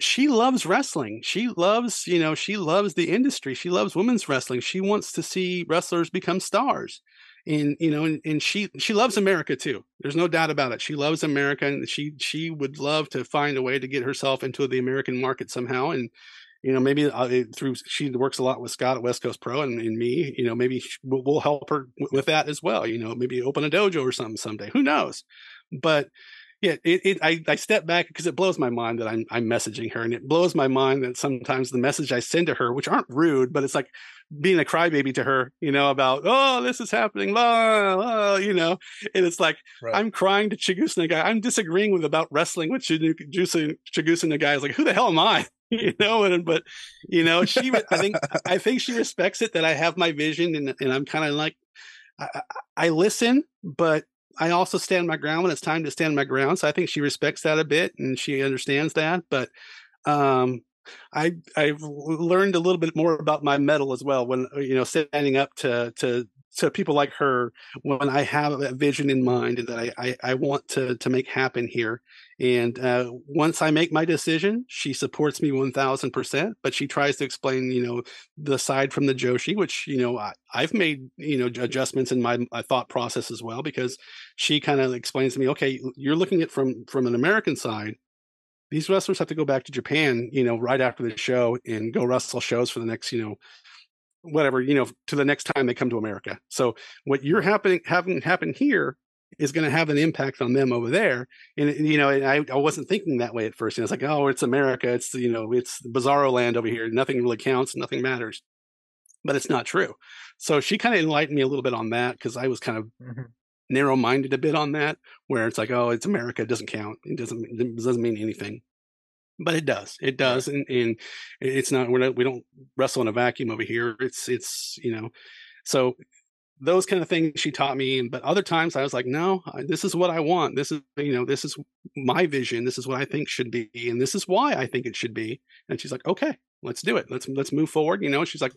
she loves wrestling. She loves, you know, she loves the industry. She loves women's wrestling. She wants to see wrestlers become stars. And, you know, and, and she, she loves America too. There's no doubt about it. She loves America, and she, she would love to find a way to get herself into the American market somehow. And, you know, maybe uh, through, she works a lot with Scott at West Coast Pro and, and me, you know, maybe we'll, we'll help her w- with that as well. You know, maybe open a dojo or something someday, who knows? But yeah, it, it, I, I step back because it blows my mind that I'm, I'm messaging her, and it blows my mind that sometimes the message I send to her, which aren't rude, but it's like being a crybaby to her, you know, about, oh, this is happening, la, la, you know, and it's like, right. I'm crying to Chigusa Nagayo. I'm disagreeing with about wrestling with Chigusa Nagayo. It's like, who the hell am I? You know, and but, you know, she, I think, I think she respects it that I have my vision, and, and I'm kind of like, I, I listen, but I also stand my ground when it's time to stand my ground. So I think she respects that a bit, and she understands that. But um, I, I've learned a little bit more about my mettle as well when, you know, standing up to, to, to people like her, when I have that vision in mind that I, I, I want to, to make happen here. And uh, once I make my decision, she supports me one thousand percent, but she tries to explain, you know, the side from the Joshi, which, you know, I, I've made, you know, adjustments in my, my thought process as well, because she kind of explains to me, okay, you're looking at from, from an American side. These wrestlers have to go back to Japan, you know, right after the show and go wrestle shows for the next, you know, whatever, you know, to the next time they come to America. So what you're happening, having happen here is going to have an impact on them over there. And, you know, and I, I wasn't thinking that way at first. And I was like, oh, it's America. It's, you know, it's bizarro land over here. Nothing really counts. Nothing matters. But it's not true. So she kind of enlightened me a little bit on that, because I was kind of mm-hmm. narrow-minded a bit on that, where it's like, oh, it's America. It doesn't count. It doesn't, it doesn't mean anything. But it does. It does. And, and it's not, we're not, we don't wrestle in a vacuum over here. It's, it's, you know, so those kind of things she taught me. But other times I was like, no, this is what I want. This is, you know, this is my vision. This is what I think should be. And this is why I think it should be. And she's like, okay, let's do it. Let's, let's move forward. You know, she's like,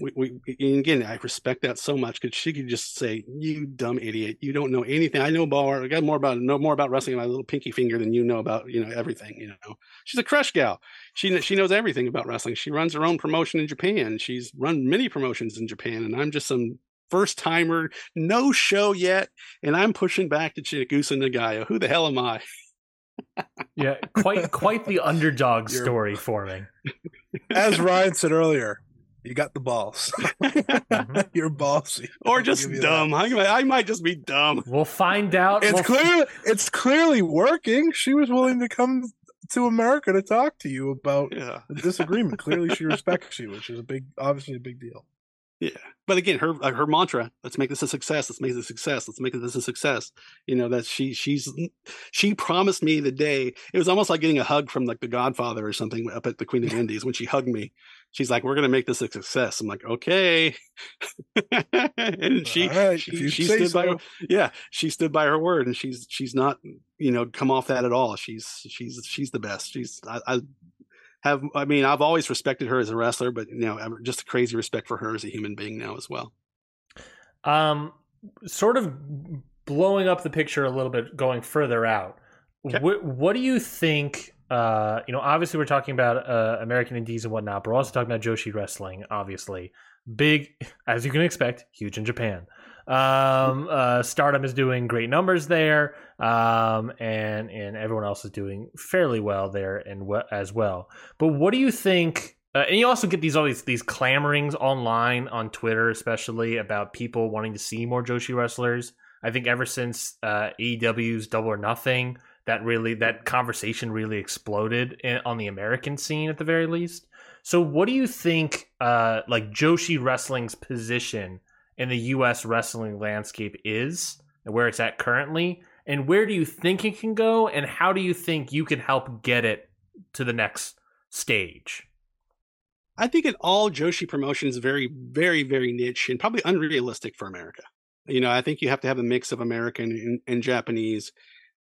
we, we, and again, I respect that so much, because she could just say, you dumb idiot, you don't know anything. I know more, I got more about, know more about wrestling in my little pinky finger than you know about, you know, everything, you know. She's a crush gal. She, she knows everything about wrestling. She runs her own promotion in Japan. She's run many promotions in Japan, and I'm just some first timer, no show yet. And I'm pushing back to Chigusa Nagayo. Who the hell am I? Yeah. Quite, quite the underdog You're... story forming. As Ryan said earlier, you got the balls. You're ballsy, or just dumb. I, I might just be dumb. We'll find out. It's we'll clear. F- it's clearly working. She was willing to come to America to talk to you about yeah. the disagreement. Clearly, she respects you, which is a big, obviously a big deal. Yeah, but again, her her mantra: "Let's make this a success. Let's make this a success. Let's make this a success." You know, that she she's she promised me the day. It was almost like getting a hug from like the Godfather or something up at the Queen of the Indies when she hugged me. She's like, "We're gonna make this a success." I'm like, "Okay," and she right, she, she stood so. by her, yeah she stood by her word, and she's she's not you know come off that at all. She's she's she's the best. She's I. I Have I mean, I've always respected her as a wrestler, but you know, just a crazy respect for her as a human being now as well. Um, sort of blowing up the picture a little bit, going further out. Okay. What, what do you think? Uh, you know, obviously we're talking about uh, American Indies and whatnot, but we're also talking about Joshi wrestling. Obviously, big as you can expect, huge in Japan. Um, uh, Stardom is doing great numbers there, um, and and everyone else is doing fairly well there and we- as well. But what do you think? Uh, and you also get these all these these clamorings online on Twitter, especially about people wanting to see more Joshi wrestlers. I think ever since uh, A E W's Double or Nothing, that really that conversation really exploded in, on the American scene at the very least. So, what do you think? Uh, like Joshi wrestling's position in the U S wrestling landscape is, and where it's at currently, and where do you think it can go, and how do you think you can help get it to the next stage? I think in all Joshi promotions, very, very, very niche and probably unrealistic for America. You know, I think you have to have a mix of American and, and Japanese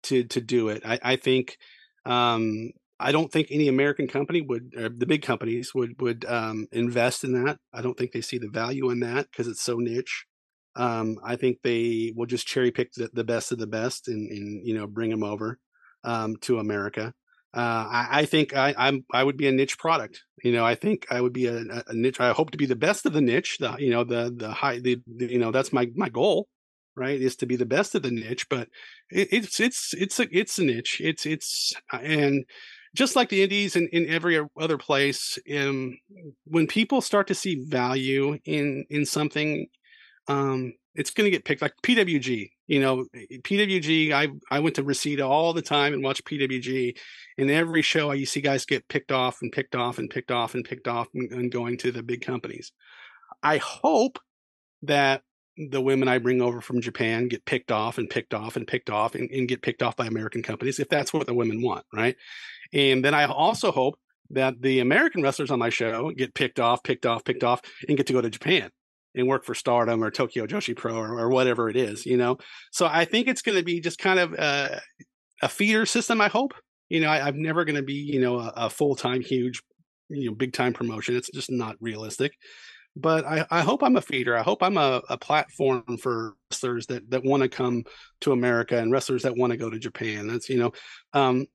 to to do it. I, I think, um, I don't think any American company would, or the big companies would, would um, invest in that. I don't think they see the value in that because it's so niche. Um, I think they will just cherry pick the, the best of the best and, and, you know, bring them over um, to America. Uh, I, I think I, I'm, I would be a niche product. You know, I think I would be a, a niche. I hope to be the best of the niche. The, you know, the the high, the, the you know, that's my my goal, right? Is to be the best of the niche. But it, it's it's it's a it's a niche. It's it's and just like the indies and in, in every other place, um, when people start to see value in in something, um, it's going to get picked. Like P W G. You know, P W G, I, I went to Reseda all the time and watched P W G. And every show, you see guys get picked off and picked off and picked off and picked off and, and going to the big companies. I hope that the women I bring over from Japan get picked off and picked off and picked off and, and get picked off by American companies, if that's what the women want, right? And then I also hope that the American wrestlers on my show get picked off, picked off, picked off, and get to go to Japan and work for Stardom or Tokyo Joshi Pro or, or whatever it is, you know? So I think it's going to be just kind of a, a feeder system, I hope. You know, I, I'm never going to be, you know, a, a full-time huge, you know, big-time promotion. It's just not realistic. But I, I hope I'm a feeder. I hope I'm a, a platform for wrestlers that, that want to come to America and wrestlers that want to go to Japan. That's, you know, um,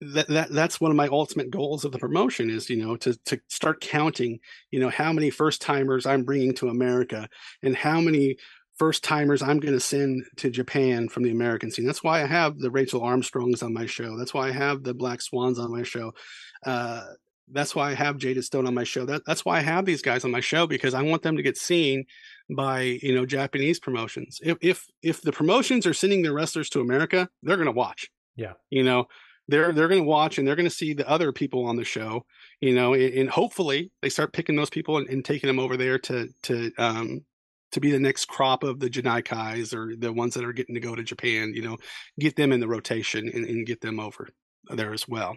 that that that's one of my ultimate goals of the promotion is, you know, to to start counting, you know, how many first-timers I'm bringing to America and how many first-timers I'm going to send to Japan from the American scene. That's why I have the Rachel Armstrongs on my show. That's why I have the Black Swans on my show. Uh, that's why I have Jaded Stone on my show. That, that's why I have these guys on my show, because I want them to get seen by, you know, Japanese promotions. If if, if the promotions are sending their wrestlers to America, they're going to watch. Yeah. You know, they're they're going to watch and they're going to see the other people on the show, you know, and, and hopefully they start picking those people and, and taking them over there to to um to be the next crop of the Janai Kais or the ones that are getting to go to Japan, you know, get them in the rotation and, and get them over there as well.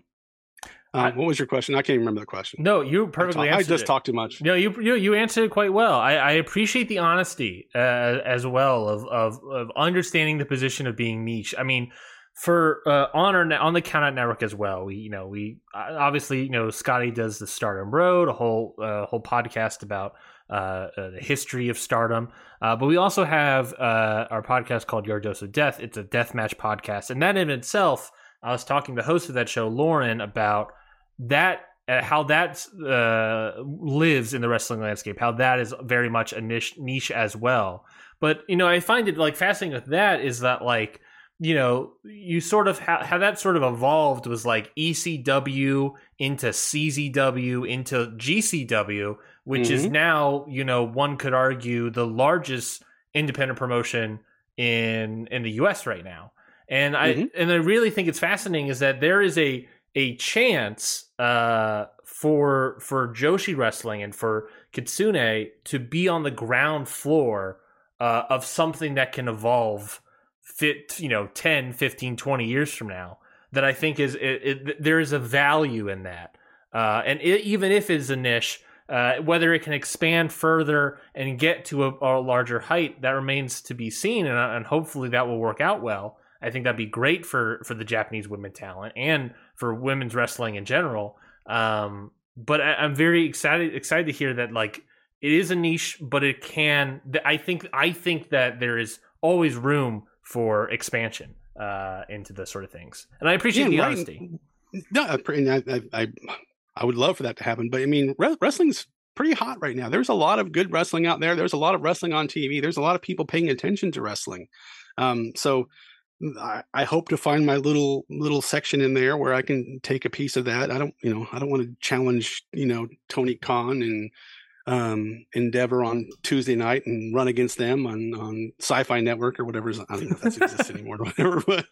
Um, I, what was your question? I can't even remember the question. No, you perfectly I talk, answered I just it. talk too much. No, you, you you answered it quite well. I, I appreciate the honesty uh, as well of, of, of understanding the position of being niche. I mean, for uh, on our on the Count Out Network as well, we you know we obviously you know Scotty does the Stardom Road, a whole uh, whole podcast about uh, uh, the history of Stardom, uh, but we also have uh, our podcast called Your Dose of Death. It's a deathmatch podcast, and that in itself, I was talking to the host of that show, Lauren, about that uh, how that uh, lives in the wrestling landscape, how that is very much a niche niche as well. But you know, I find it like fascinating with that is that like. You know, you sort of ha- how that sort of evolved was like E C W into C Z W into G C W, which mm-hmm. is now, you know, one could argue the largest independent promotion in in the U S right now. And mm-hmm. I and I really think it's fascinating is that there is a a chance uh, for for Joshi wrestling and for Kitsune to be on the ground floor uh, of something that can evolve. Fit, you know, ten, fifteen, twenty years from now, that I think is it, it, there is a value in that. Uh, and it, even if it's a niche, uh, whether it can expand further and get to a, a larger height, that remains to be seen. And, and hopefully that will work out well. I think that'd be great for, for the Japanese women talent and for women's wrestling in general. Um, but I, I'm very excited excited to hear that like it is a niche, but it can. I think I think that there is always room for expansion uh, into those sort of things. And I appreciate yeah, the right, honesty. No, I, I, I would love for that to happen. But I mean, re- wrestling's pretty hot right now. There's a lot of good wrestling out there. There's a lot of wrestling on T V. There's a lot of people paying attention to wrestling. Um, so I, I hope to find my little, little section in there where I can take a piece of that. I don't, you know, I don't want to challenge, you know, Tony Khan and, um Endeavor on Tuesday night and run against them on on Sci-Fi Network or whatever. I don't know if that exists anymore or whatever, but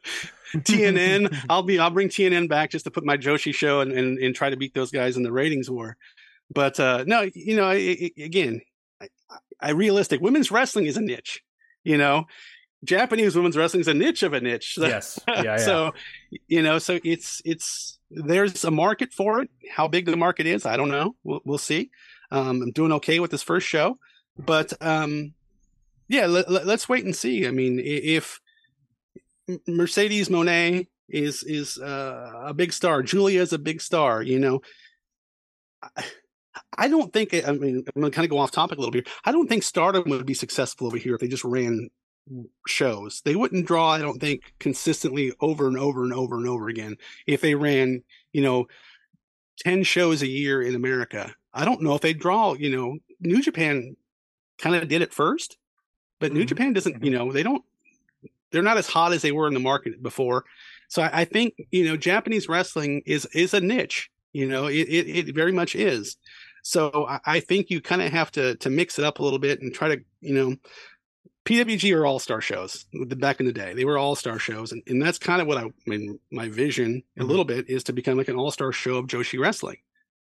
T N N, I'll be I'll bring T N N back just to put my Joshi show and and, and try to beat those guys in the ratings war. But uh no, you know, I, I, again, I, I realistic women's wrestling is a niche, you know. Japanese women's wrestling is a niche of a niche. So, yes. Yeah, yeah. So, you know, so it's it's there's a market for it. How big the market is, I don't know. We'll, we'll see. Um, I'm doing okay with this first show, but um, yeah, let, let, let's wait and see. I mean, if Mercedes Monet is is uh, a big star, Julia is a big star. You know, I, I don't think. I mean, I'm gonna kind of go off topic a little bit here. I don't think Stardom would be successful over here if they just ran shows. They wouldn't draw, I don't think, consistently over and over and over and over again if they ran, you know, ten shows a year in America. I don't know if they draw, you know, New Japan kind of did it first, but New Japan doesn't, you know, they don't, they're not as hot as they were in the market before. So I, I think, you know, Japanese wrestling is, is a niche, you know, it, it, it very much is. So I, I think you kind of have to, to mix it up a little bit and try to, you know, P W G are all-star shows back in the day. They were all-star shows. And, and that's kind of what I, I mean, my vision a little bit is to become like an all-star show of Joshi wrestling.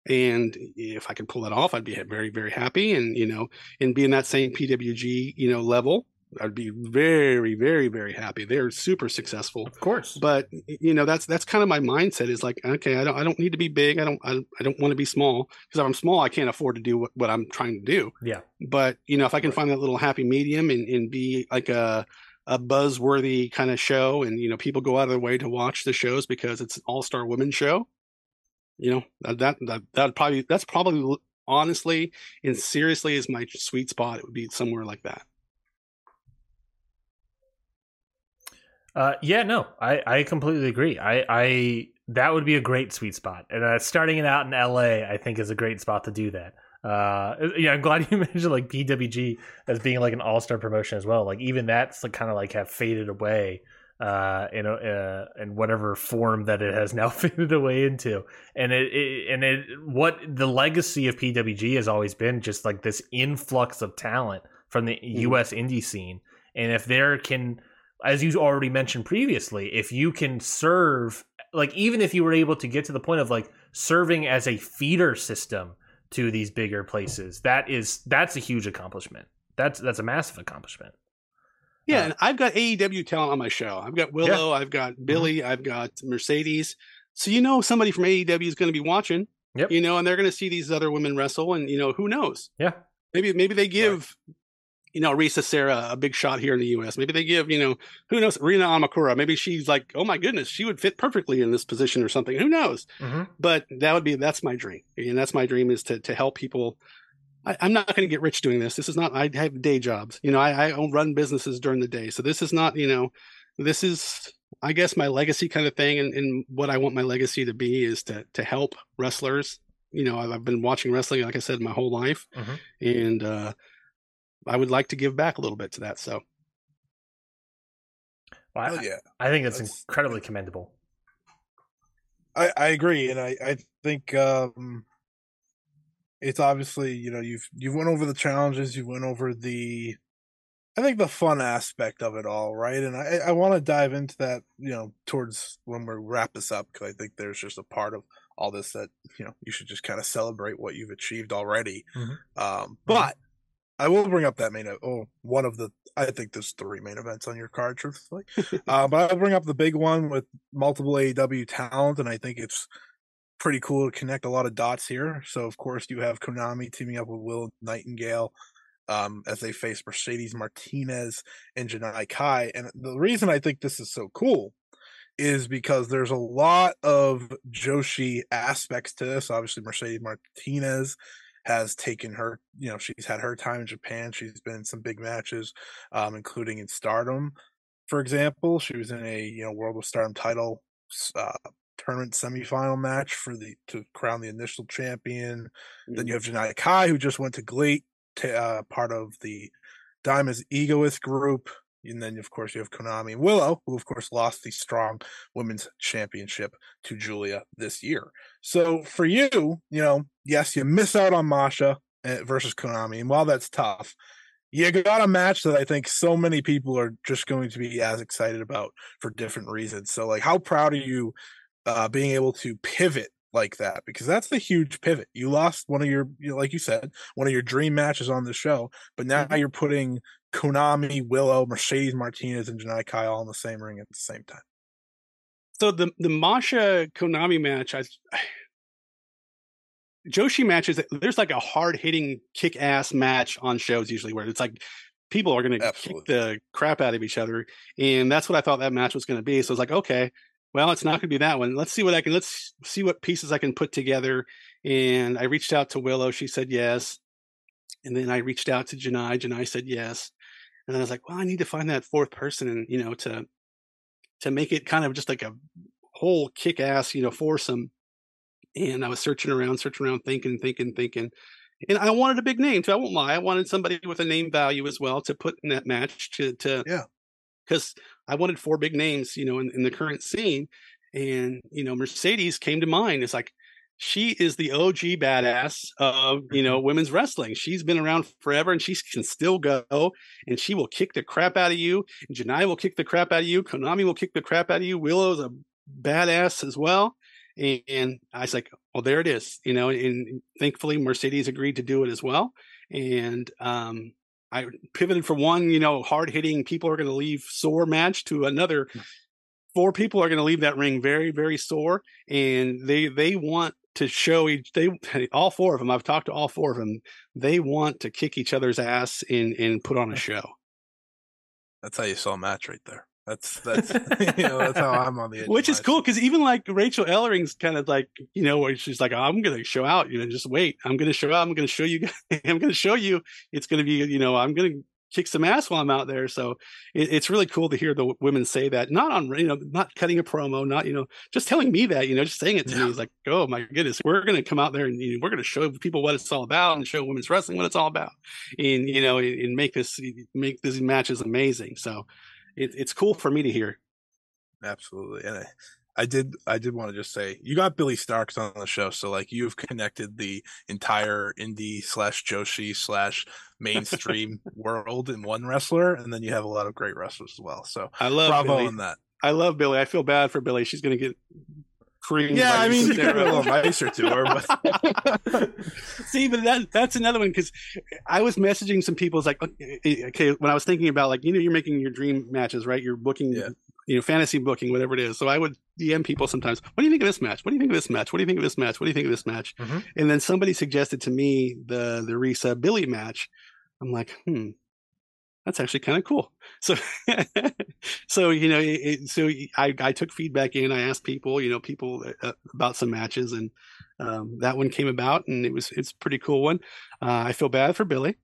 And if I could pull that off, I'd be very, very happy. And, you know, and be in that same P W G, you know, level, I'd be very, very, very happy. They're super successful. Of course. But, you know, that's, that's kind of my mindset is like, okay, I don't, I don't need to be big. I don't, I, I don't want to be small, because if I'm small, I can't afford to do what, what I'm trying to do. Yeah. But, you know, if I can find that little happy medium and, and be like a, a buzzworthy kind of show, and, you know, people go out of their way to watch the shows because it's an all-star women's show, you know, that, that, that, that'd probably, that's probably honestly and seriously is my sweet spot. It would be somewhere like that. Uh, yeah, no, I, I completely agree. I, I, that would be a great sweet spot. And uh, starting it out in L A, I think is a great spot to do that. Uh, yeah, I'm glad you mentioned like P W G as being like an all-star promotion as well. Like even that's like kind of like have faded away, uh, in, uh, in whatever form that it has now faded away into. And it, it, and it, what the legacy of P W G has always been just like this influx of talent from the U S mm-hmm. indie scene. And if there can, as you already mentioned previously, if you can serve, like even if you were able to get to the point of like serving as a feeder system to these bigger places, that is, that's a huge accomplishment. That's, that's a massive accomplishment. Yeah. Uh, and I've got A E W talent on my show. I've got Willow, yeah. I've got Billy, mm-hmm. I've got Mercedes. So, you know, somebody from A E W is going to be watching, yep. you know, and they're going to see these other women wrestle and, you know, who knows? Yeah. Maybe, maybe they give, right. you know, Risa Sarah a big shot here in the U S. Maybe they give, you know, who knows, Rina Amakura. Maybe she's like, oh my goodness, she would fit perfectly in this position or something. Who knows? Mm-hmm. But that would be, that's my dream. And that's my dream is to to help people. I, I'm not going to get rich doing this. This is not, I have day jobs. You know, I, I run businesses during the day. So this is not, you know, this is, I guess, my legacy kind of thing. And, and what I want my legacy to be is to to help wrestlers. You know, I've, I've been watching wrestling, like I said, my whole life. Mm-hmm. And, uh, I would like to give back a little bit to that. So, well, I, yeah. I think that's, that's incredibly commendable. I, I agree. And I, I think um, it's obviously, you know, you've, you've went over the challenges, you went over the, I think the fun aspect of it all. Right. And I, I want to dive into that, you know, towards when we wrap this up, because I think there's just a part of all this that, you know, you should just kind of celebrate what you've achieved already. Mm-hmm. Um, but, I will bring up that main event. Oh, one of the, I think there's three main events on your card, truthfully. uh, but I'll bring up the big one with multiple A E W talent, and I think it's pretty cool to connect a lot of dots here. So, of course, you have Konami teaming up with Willow Nightingale um, as they face Mercedes Martinez and Janai Kai. And the reason I think this is so cool is because there's a lot of Joshi aspects to this. Obviously, Mercedes Martinez has taken her, you know, she's had her time in Japan. She's been in some big matches, um, including in Stardom, for example. She was in a, you know, World of Stardom title uh, tournament semifinal match for the to crown the initial champion. Mm-hmm. Then you have Janai Kai, who just went to Glate, to, uh, part of the Diamond's Egoist group. And then, of course, you have Konami and Willow, who, of course, lost the Strong Women's Championship to Julia this year. So for you, you know, yes, you miss out on Masha versus Konami. And while that's tough, you got a match that I think so many people are just going to be as excited about for different reasons. So, like, how proud are you uh, being able to pivot like that? Because that's the huge pivot. You lost one of your, you know, like you said, one of your dream matches on the show, but now mm-hmm. you're putting Konami, Willow, Mercedes Martinez, and Janai Kai all in the same ring at the same time. So the the Masha Konami match, I, Joshi matches, there's like a hard hitting kick ass match on shows usually where it's like people are going to kick the crap out of each other, and that's what I thought that match was going to be. So it's like, okay, well, it's not going to be that one. Let's see what I can. Let's see what pieces I can put together. And I reached out to Willow. She said yes. And then I reached out to Janai. Janai said yes. And then I was like, well, I need to find that fourth person, and you know, to to make it kind of just like a whole kick-ass, you know, foursome. And I was searching around, searching around, thinking, thinking, thinking. And I wanted a big name too. I won't lie. I wanted somebody with a name value as well to put in that match to, to yeah. Because I wanted four big names, you know, in, in the current scene. And, you know, Mercedes came to mind. It's like, she is the O G badass of, you know, women's wrestling. She's been around forever and she can still go, and she will kick the crap out of you. Janai will kick the crap out of you. Konami will kick the crap out of you. Willow's a badass as well. And, and I was like, well, there it is, you know, and thankfully Mercedes agreed to do it as well. And, um, I pivoted from one, you know, hard hitting, people are going to leave sore match to another. Four people are going to leave that ring very, very sore. And they, they want to show each, they, all four of them, I've talked to all four of them. They want to kick each other's ass and, and put on a show. That's how you saw a match right there. That's, that's, you know, that's how I'm on the edge. Which is cool. Cause even like Rachel Ellering's kind of like, you know, where she's like, oh, I'm going to show out, you know, just wait, I'm going to show out. I'm going to show you, I'm going to show you, it's going to be, you know, I'm going to kick some ass while I'm out there. So it, it's really cool to hear the women say that, not on, you know, not cutting a promo, not, you know, just telling me that, you know, just saying it to yeah. me. It's like, oh my goodness, we're going to come out there and you know, we're going to show people what it's all about and show women's wrestling what it's all about. And, you know, and, and make this, make these matches amazing. So, It, it's cool for me to hear. Absolutely. And I, I did I did want to just say, you got Billy Starks on the show, so like you've connected the entire indie slash Joshi slash mainstream world in one wrestler, and then you have a lot of great wrestlers as well. So I love bravo Billy. on that. I love Billy. I feel bad for Billy. She's going to get creamed. Yeah, I mean, you could have a little nicer to her. But... See, but that, that's another one, because I was messaging some people. It's like, okay, okay, when I was thinking about, like, you know, you're making your dream matches, right? You're booking, yeah. you know, fantasy booking, whatever it is. So I would D M people sometimes, what do you think of this match? What do you think of this match? What do you think of this match? What do you think of this match? Mm-hmm. And then somebody suggested to me the, the Risa Billy match. I'm like, hmm. That's actually kind of cool. So, so you know, it, so I, I took feedback in. I asked people, you know, people uh, about some matches, and um, that one came about, and it was it's a pretty cool one. Uh, I feel bad for Billy.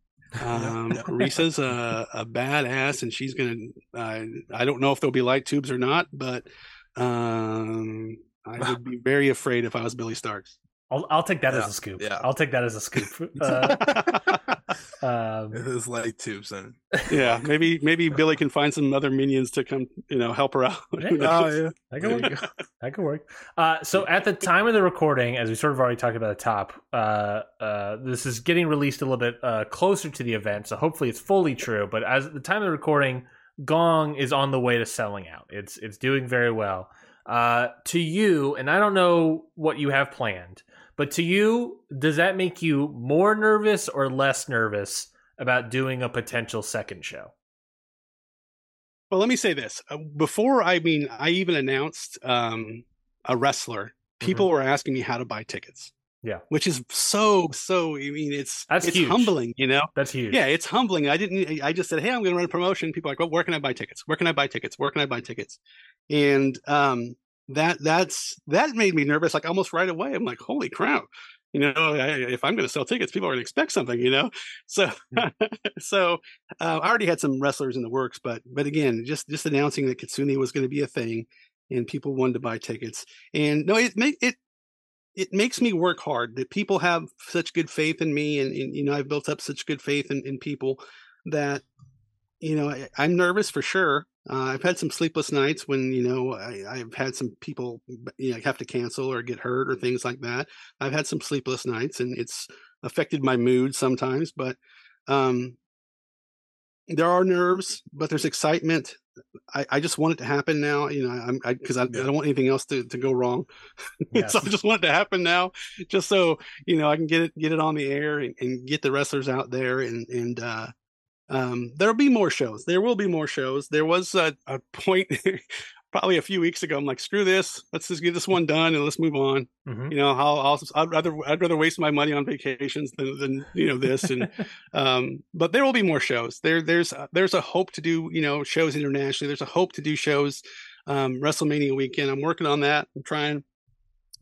Um, Risa's a, a badass, and she's gonna. Uh, I don't know if there'll be light tubes or not, but um, I would be very afraid if I was Billy Starks. I'll I'll take that yeah, as a scoop. Yeah. I'll take that as a scoop. Uh, um, it is light tubes, and yeah, maybe maybe Billy can find some other minions to come, you know, help her out. Hey, oh, yeah. That could work. That could work. Uh, so at the time of the recording, as we sort of already talked about at the top, uh, uh, this is getting released a little bit uh, closer to the event, so hopefully it's fully true. But as at the time of the recording, Gong is on the way to selling out. It's it's doing very well. Uh, to you, and I don't know what you have planned, but to you, does that make you more nervous or less nervous about doing a potential second show? Well, let me say this. Before, I mean, I even announced um, a wrestler, people mm-hmm. were asking me how to buy tickets. Yeah. Which is so, so, I mean, it's, That's it's huge. humbling, you know? That's huge. Yeah, it's humbling. I didn't, I just said, hey, I'm going to run a promotion. People are like, well, where can I buy tickets? Where can I buy tickets? Where can I buy tickets? And, um, That that's that made me nervous, like almost right away. I'm like, holy crap, you know, I, if I'm going to sell tickets, people are going to expect something, you know. So, so uh, I already had some wrestlers in the works, but but again, just just announcing that Kitsune was going to be a thing, and people wanted to buy tickets, and no, it make it it makes me work hard that people have such good faith in me, and, and you know, I've built up such good faith in, in people that you know I, I'm nervous for sure. Uh, I've had some sleepless nights when, you know, I, I've had some people you know, have to cancel or get hurt or things like that. I've had some sleepless nights, and it's affected my mood sometimes. But um, there are nerves, but there's excitement. I, I just want it to happen now, you know, I'm I because I, I don't want anything else to, to go wrong. Yes. So I just want it to happen now, just so, you know, I can get it get it on the air and, and get the wrestlers out there and and uh Um, there'll be more shows. There will be more shows. There was a, a point probably a few weeks ago. I'm like, screw this. Let's just get this one done and let's move on. Mm-hmm. You know, I'll, I'll, I'd rather, I'd rather waste my money on vacations than, than you know, this. And, um, but there will be more shows there. There's, uh, there's a hope to do, you know, shows internationally. There's a hope to do shows, um, WrestleMania weekend. I'm working on that. I'm trying,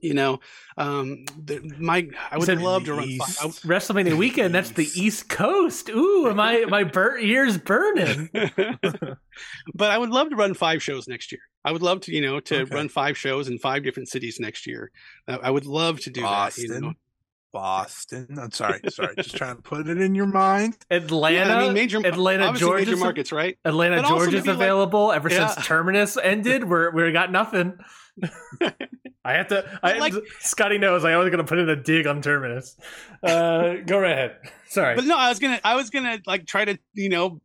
You know, um, the, my I would love to run five. I, WrestleMania the weekend. That's the East Coast. Ooh, my my bur- ears burning. But I would love to run five shows next year. I would love to, you know, to okay. run five shows in five different cities next year. I, I would love to do Boston. that. You know? Boston. I'm sorry, sorry. Just trying to put it in your mind. Atlanta, yeah, I mean, major, Atlanta, Georgia, major markets, right? Atlanta, but Georgia's available like, ever yeah. since Terminus ended. We're we got nothing. I have to. I like, Scotty knows I was going to put in a dig on Terminus. Uh, go right ahead. Sorry, but no, I was gonna. I was gonna like try to you know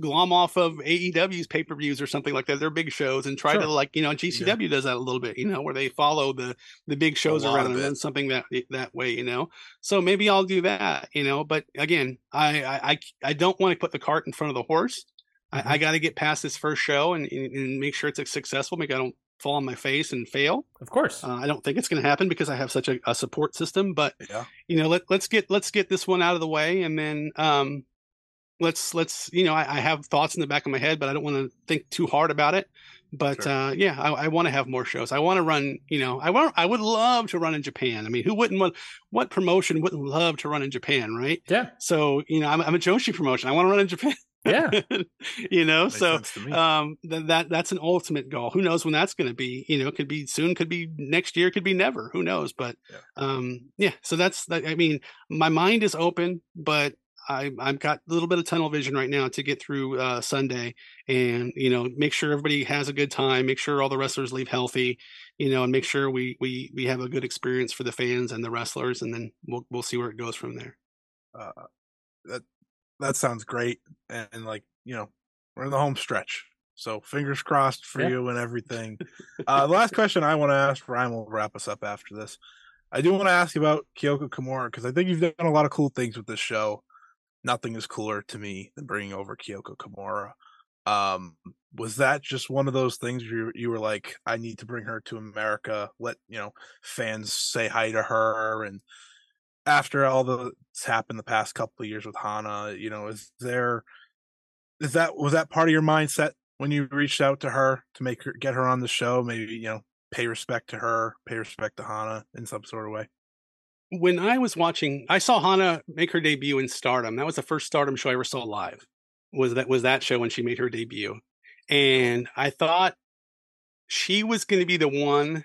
glom off of A E W's pay per views or something like that. Their big shows and try sure. to like you know G C W yeah. does that a little bit. You know where they follow the the big shows around and run something that that way. You know, so maybe I'll do that. You know, but again, I I I don't want to put the cart in front of the horse. Mm-hmm. I, I got to get past this first show and, and, and make sure it's successful. Make I don't. fall on my face and fail. Of course. Uh, I don't think it's going to happen because I have such a, a support system, but yeah. you know, let, let's get, let's get this one out of the way. And then um, let's, let's, you know, I, I have thoughts in the back of my head, but I don't want to think too hard about it. But sure. uh, yeah, I, I want to have more shows. I want to run, you know, I want, I would love to run in Japan. I mean, who wouldn't want, what promotion wouldn't love to run in Japan? Right. Yeah. So, you know, I'm, I'm a Joshi promotion. I want to run in Japan. Yeah. you know, makes so um th- that that's an ultimate goal. Who knows when that's going to be, you know, could be soon, could be next year, could be never, who knows. But yeah. um yeah, so that's that. I mean, my mind is open, but I I've got a little bit of tunnel vision right now to get through uh Sunday and, you know, make sure everybody has a good time, make sure all the wrestlers leave healthy, you know, and make sure we we we have a good experience for the fans and the wrestlers, and then we'll we'll see where it goes from there. Uh that That sounds great. And, and like, you know, we're in the home stretch. So fingers crossed for yeah. you and everything. Uh, the last question I want to ask, Ryan will wrap us up after this. I do want to ask about Kyoko Kimura, because I think you've done a lot of cool things with this show. Nothing is cooler to me than bringing over Kyoko Kimura. Um, was that just one of those things where you, you were like, I need to bring her to America, let, you know, fans say hi to her, and after all that's happened the past couple of years with Hana, you know, is there, is that, was that part of your mindset when you reached out to her to make her, get her on the show? Maybe, you know, pay respect to her, pay respect to Hana in some sort of way. When I was watching, I saw Hana make her debut in Stardom. That was the first Stardom show I ever saw live. Was that, was that show when she made her debut. And I thought she was going to be the one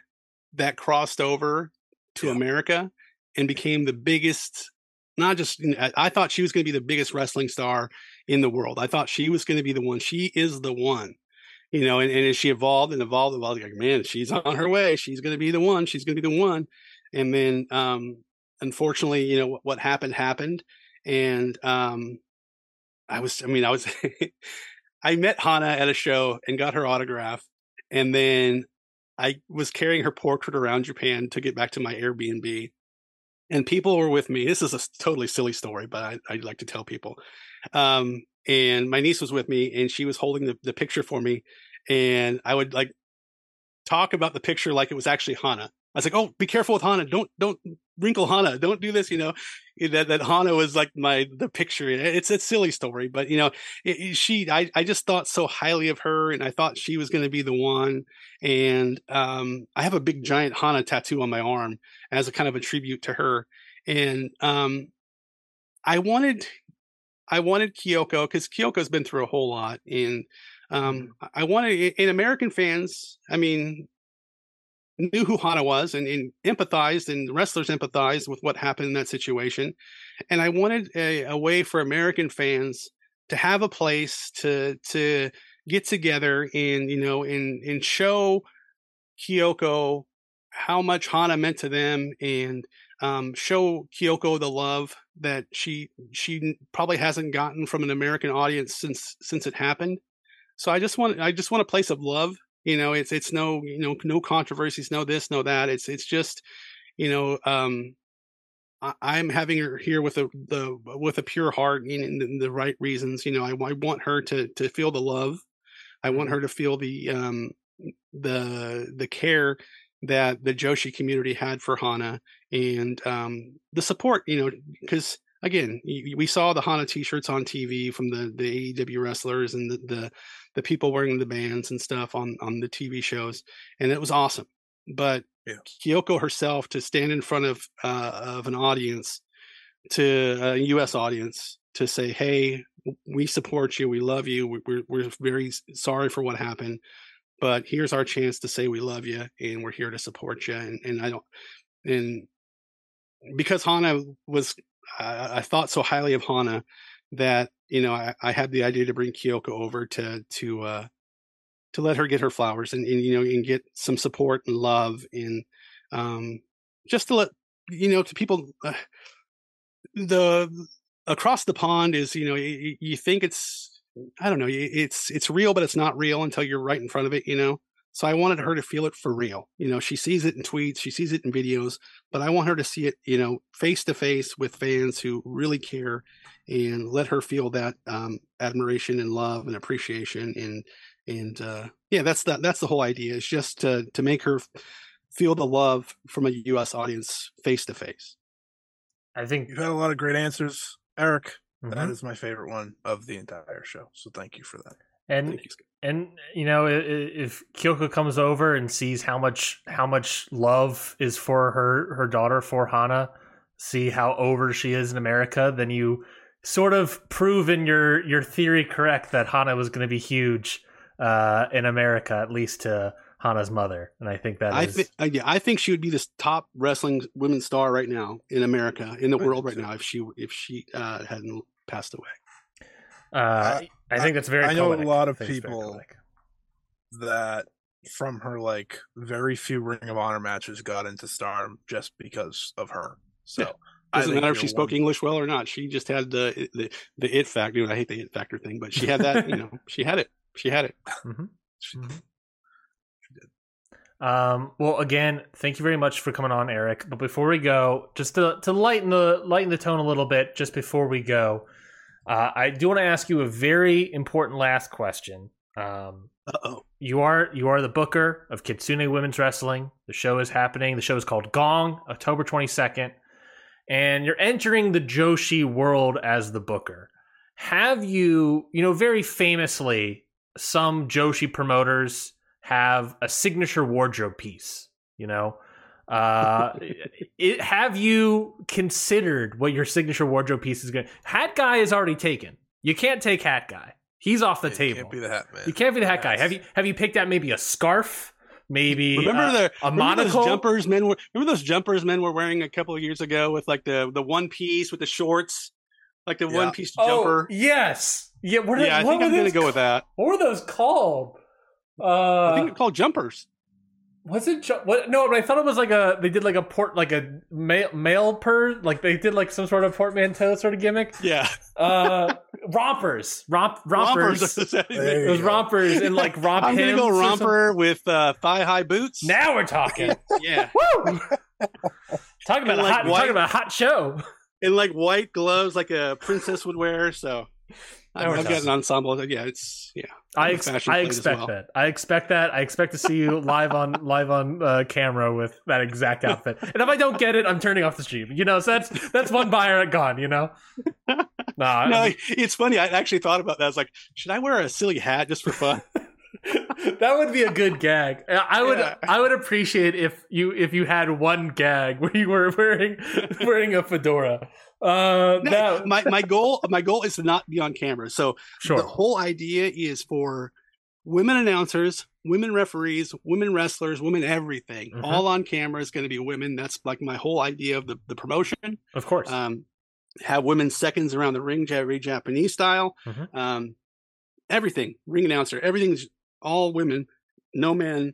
that crossed over to yeah. America and became the biggest, not just, I thought she was going to be the biggest wrestling star in the world. I thought she was going to be the one. She is the one, you know, and, and as she evolved and evolved, and evolved, like, man, she's on her way. She's going to be the one. She's going to be the one. And then, um, unfortunately, you know, what, what happened, happened. And um, I was, I mean, I was, I met Hana at a show and got her autograph. And then I was carrying her portrait around Japan to get back to my Airbnb. And people were with me. This is a totally silly story, but I, I like to tell people. Um, and my niece was with me, and she was holding the, the picture for me. And I would like talk about the picture like it was actually Hana. I was like, "Oh, be careful with Hana! Don't don't wrinkle Hana! Don't do this!" You know, that that Hana was like my the picture. It's a silly story, but you know, it, it, she I I just thought so highly of her, and I thought she was going to be the one. And um, I have a big giant Hana tattoo on my arm as a kind of a tribute to her. And um, I wanted I wanted Kyoko, because Kyoko's been through a whole lot, and um, I wanted in American fans. I mean. Knew who Hana was and, and empathized, and the wrestlers empathized with what happened in that situation. And I wanted a, a way for American fans to have a place to to get together and, you know, and and show Kyoko how much Hana meant to them, and um, show Kyoko the love that she she probably hasn't gotten from an American audience since since it happened. So I just want I just want a place of love. You know, it's, it's no, you know, no controversies, no this, no that. It's, it's just, you know, um, I, I'm having her here with a, the, with a pure heart and, and the right reasons. You know, I, I want her to, to feel the love. I want her to feel the, um, the, the care that the Joshi community had for Hana, and, um, the support, you know, because again, we saw the Hana t-shirts on T V from the, the A E W wrestlers and the, the, the people wearing the bands and stuff on, on the T V shows. And it was awesome. But yeah. Kyoko herself to stand in front of uh, of an audience, to a U S audience, to say, hey, we support you. We love you. We're, we're very sorry for what happened, but here's our chance to say we love you and we're here to support you. And, and I don't, and because Hana was, I, I thought so highly of Hana that, you know, I, I had the idea to bring Kyoko over to, to, uh, to let her get her flowers and, and, you know, and get some support and love and, um, just to let, you know, to people, uh, the, across the pond is, you know, you, you think it's, I don't know, it's, it's real, but it's not real until you're right in front of it, you know? So I wanted her to feel it for real. You know, she sees it in tweets, she sees it in videos, but I want her to see it, you know, face to face with fans who really care, and let her feel that um, admiration and love and appreciation. And, and uh, yeah, that's the, that's the whole idea, is just to, to make her feel the love from a U S audience face to face. I think you've had a lot of great answers, Eric. Mm-hmm. That is my favorite one of the entire show. So thank you for that. And you. and you know, if Kyoko comes over and sees how much how much love is for her her daughter, for Hana, see how over she is in America, then you sort of prove in your your theory correct that Hana was going to be huge uh, in America, at least to Hana's mother. And I think that I is... Th- yeah, I think she would be this top wrestling women's star right now in America, in the world right now, if she if she uh, hadn't passed away. Uh, uh, I think that's very I, I know a lot of people that from her, like, very few Ring of Honor matches got into Stardom just because of her. So yeah. Doesn't matter if she spoke one... English well or not. She just had the, the, the it factor. I hate the it factor thing, but she had that, you know, she had it. She had it. Mm-hmm. She, mm-hmm. Um, well, again, thank you very much for coming on, Eric. But before we go, just to, to lighten the lighten the tone a little bit, just before we go, uh, I do want to ask you a very important last question. Um, Uh-oh. You are you are the booker of Kitsune Women's Wrestling. The show is happening. The show is called Gong, October twenty-second. And you're entering the Joshi world as the booker. Have you, you know, very famously, some Joshi promoters have a signature wardrobe piece, you know, uh, it, have you considered what your signature wardrobe piece is going to, Hat Guy is already taken. You can't take Hat Guy. He's off the yeah, table. You can't be the hat man. You can't be the hat guy. Have you, have you picked out maybe a scarf? Maybe remember uh, the, a remember monocle? Those jumpers men were, remember those jumpers men were wearing a couple of years ago with like the, the one piece with the shorts, like the yeah. one piece oh, jumper. Yes. Yeah. What are, yeah. What I think I'm going to go with that. What were those called? Uh, I think it's called jumpers. Was it? Ju- what? No, I thought it was like a. They did like a port, like a mail, mail per, like they did like some sort of portmanteau sort of gimmick. Yeah. Uh, rompers, romp, rompers. rompers it was rompers and like romp. I'm gonna go romper with uh, thigh high boots. Now we're talking. Yeah. Woo! Talking about a like hot. White, talking about a hot show. And like white gloves, like a princess would wear. So. I've got an ensemble. Yeah, it's yeah. I, ex- I expect well. that. I expect that. I expect to see you live on live on uh, camera with that exact outfit. And if I don't get it, I'm turning off the stream. You know, so that's that's one buyer gone. You know. Nah, no, I mean, it's funny. I actually thought about that. I was like, should I wear a silly hat just for fun? That would be a good gag. I would yeah. I would appreciate if you if you had one gag where you were wearing wearing a fedora. Uh, no. my my goal my goal is to not be on camera. So sure. The whole idea is for women announcers, women referees, women wrestlers, women everything. Mm-hmm. All on camera is going to be women. That's like my whole idea of the, the promotion. Of course. Um, have women's seconds around the ring, very Japanese style. Mm-hmm. Um, everything, ring announcer, everything's all women, no men.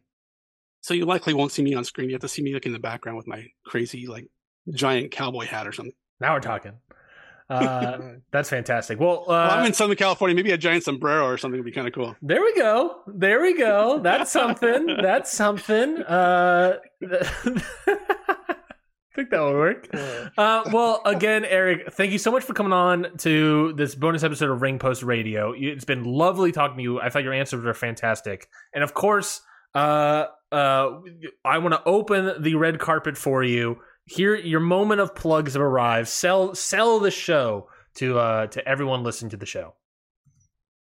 So you likely won't see me on screen. You have to see me like in the background with my crazy like giant cowboy hat or something. Now we're talking. Uh, that's fantastic. Well, uh, well, I'm in Southern California. Maybe a giant sombrero or something would be kind of cool. There we go. There we go. That's something. That's something. Uh, I think that will work. Uh, well, again, Eric, thank you so much for coming on to this bonus episode of Ring Post Radio. It's been lovely talking to you. I thought your answers were fantastic. And of course, uh, uh, I want to open the red carpet for you. Here, your moment of plugs have arrived. Sell, sell the show to uh, to everyone listening to the show.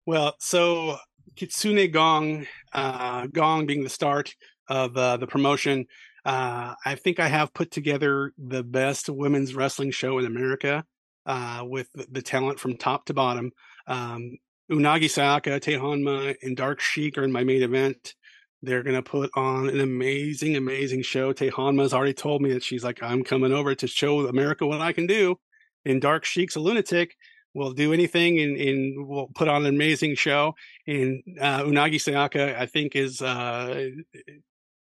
Well, so Kitsune Gong, uh, Gong being the start of uh, the promotion, Uh, I think I have put together the best women's wrestling show in America, uh, with the talent from top to bottom. Um, Unagi Sayaka, Tehanma, and Dark Sheik are in my main event. They're going to put on an amazing, amazing show. Tehanma's already told me that she's like, I'm coming over to show America what I can do. And Dark Sheik's a lunatic. We'll do anything, and, and we'll put on an amazing show. And uh, Unagi Sayaka, I think, is uh,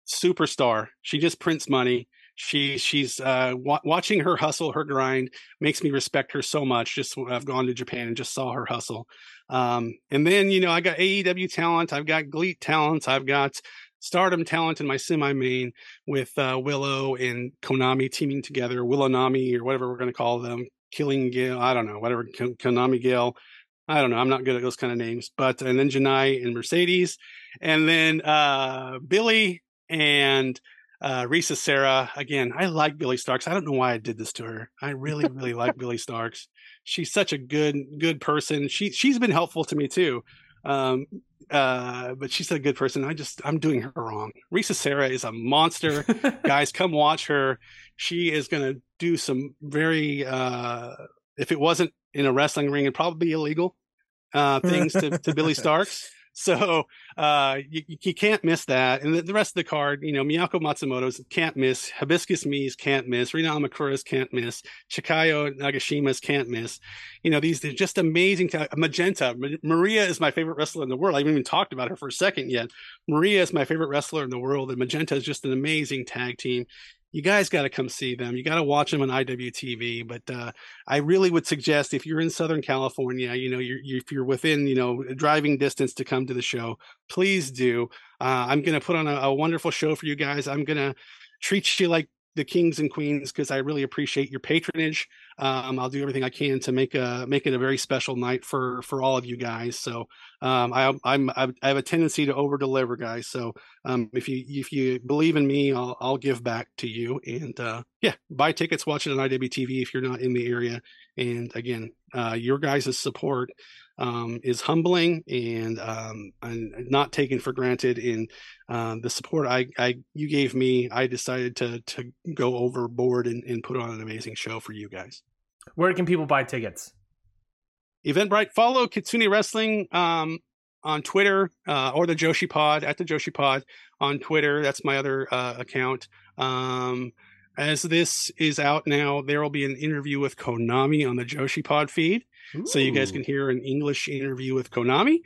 superstar. She just prints money. She she's uh, wa- watching her hustle, her grind makes me respect her so much. Just I've gone to Japan and just saw her hustle. Um, and then you know I got A E W talent, I've got Gleet talent, I've got Stardom talent in my semi-main with uh, Willow and Konami teaming together, Willow Nami or whatever we're going to call them. Killing Gale, I don't know, whatever, Konami Gale, I don't know, I'm not good at those kind of names, but, and then Janai and Mercedes, and then uh, Billy and uh, Risa Sarah. Again, I like Billy Starks. I don't know why I did this to her. I really, really like Billy Starks. She's such a good, good person. She, she's been helpful to me too, um, uh, but she's a good person. I just, I'm doing her wrong. Risa Sarah is a monster. Guys, come watch her. She is going to do some very, uh, if it wasn't in a wrestling ring, it'd probably be illegal uh, things to, to Billy Starks. So uh, you, you can't miss that. And the, the rest of the card, you know, Miyako Matsumoto's can't miss. Hibiscus Me's can't miss. Rina Amakura's can't miss. Chikayo Nagashima's can't miss. You know, these are just amazing. T- Magenta. Ma- Maria is my favorite wrestler in the world. I haven't even talked about her for a second yet. Maria is my favorite wrestler in the world. And Magenta is just an amazing tag team. You guys got to come see them. You got to watch them on I W T V. But uh, I really would suggest if you're in Southern California, you know, you're, you're, if you're within, you know, driving distance to come to the show, please do. Uh, I'm going to put on a, a wonderful show for you guys. I'm going to treat you like the kings and queens because I really appreciate your patronage. Um, I'll do everything I can to make a make it a very special night for for all of you guys. So um, I, I'm I have a tendency to over deliver, guys. So um, if you if you believe in me, I'll I'll give back to you. And uh, yeah, buy tickets, watch it on I W T V if you're not in the area. And again, uh, your guys' support um, is humbling and um, and not taken for granted. And uh, the support I, I you gave me, I decided to to go overboard and, and put on an amazing show for you guys. Where can people buy tickets? Eventbrite. Follow Kitsune Wrestling um, on Twitter uh, or the Joshi Pod at the Joshi Pod on Twitter. That's my other uh, account. Um, as this is out now, there will be an interview with Konami on the Joshi Pod feed. Ooh. So you guys can hear an English interview with Konami.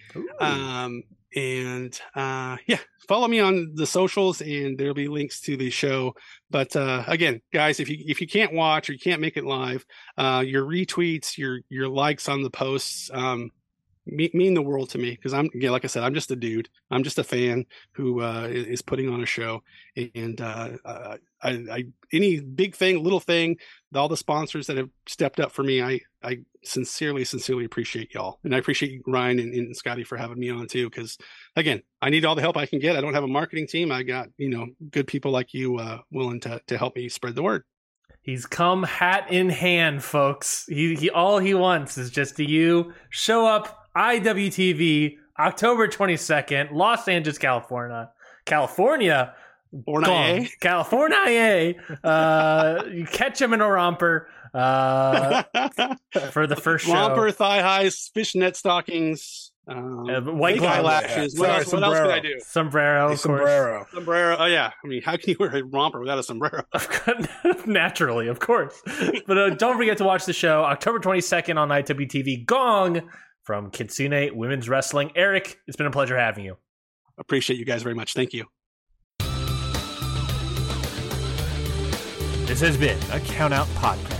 Um, and uh, yeah, follow me on the socials and there'll be links to the show. But uh, again, guys, if you if you can't watch or you can't make it live, uh, your retweets, your your likes on the posts um, mean the world to me because I'm yeah, like I said, I'm just a dude. I'm just a fan who uh, is putting on a show. And uh, I, I any big thing, little thing, all the sponsors that have stepped up for me, I I sincerely, sincerely appreciate y'all. And I appreciate Ryan and, and Scotty for having me on too. Cause again, I need all the help I can get. I don't have a marketing team. I got, you know, good people like you uh, willing to, to help me spread the word. He's come hat in hand, folks. He, he all he wants is just to you show up. I W T V, October twenty-second, Los Angeles, California, California. Gong, California. Uh, you catch him in a romper uh, for the first show. Romper, thigh highs, fishnet stockings, um, uh, white eyelashes. Yeah. What, else, what else could I do? Sombrero, of sombrero. course. Sombrero. Oh, yeah. I mean, how can you wear a romper without a sombrero? Naturally, of course. But uh, don't forget to watch the show October twenty-second on I W T V. Gong from Kitsune Women's Wrestling. Eric, it's been a pleasure having you. Appreciate you guys very much. Thank you. This has been a Count Out Podcast.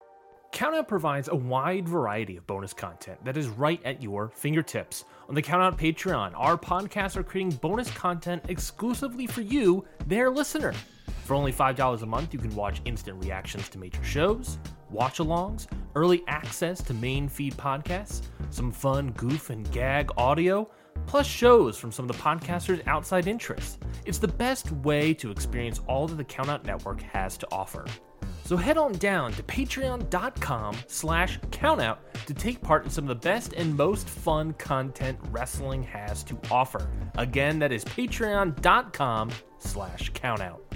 Count Out provides a wide variety of bonus content that is right at your fingertips. On the Count Out Patreon, our podcasts are creating bonus content exclusively for you, their listener. For only five dollars a month, you can watch instant reactions to major shows, watch-alongs, early access to main feed podcasts, some fun goof and gag audio, plus shows from some of the podcasters' outside interests. It's the best way to experience all that the Count Out Network has to offer. So head on down to patreon.com slash countout to take part in some of the best and most fun content wrestling has to offer. Again, that is patreon.com slash countout.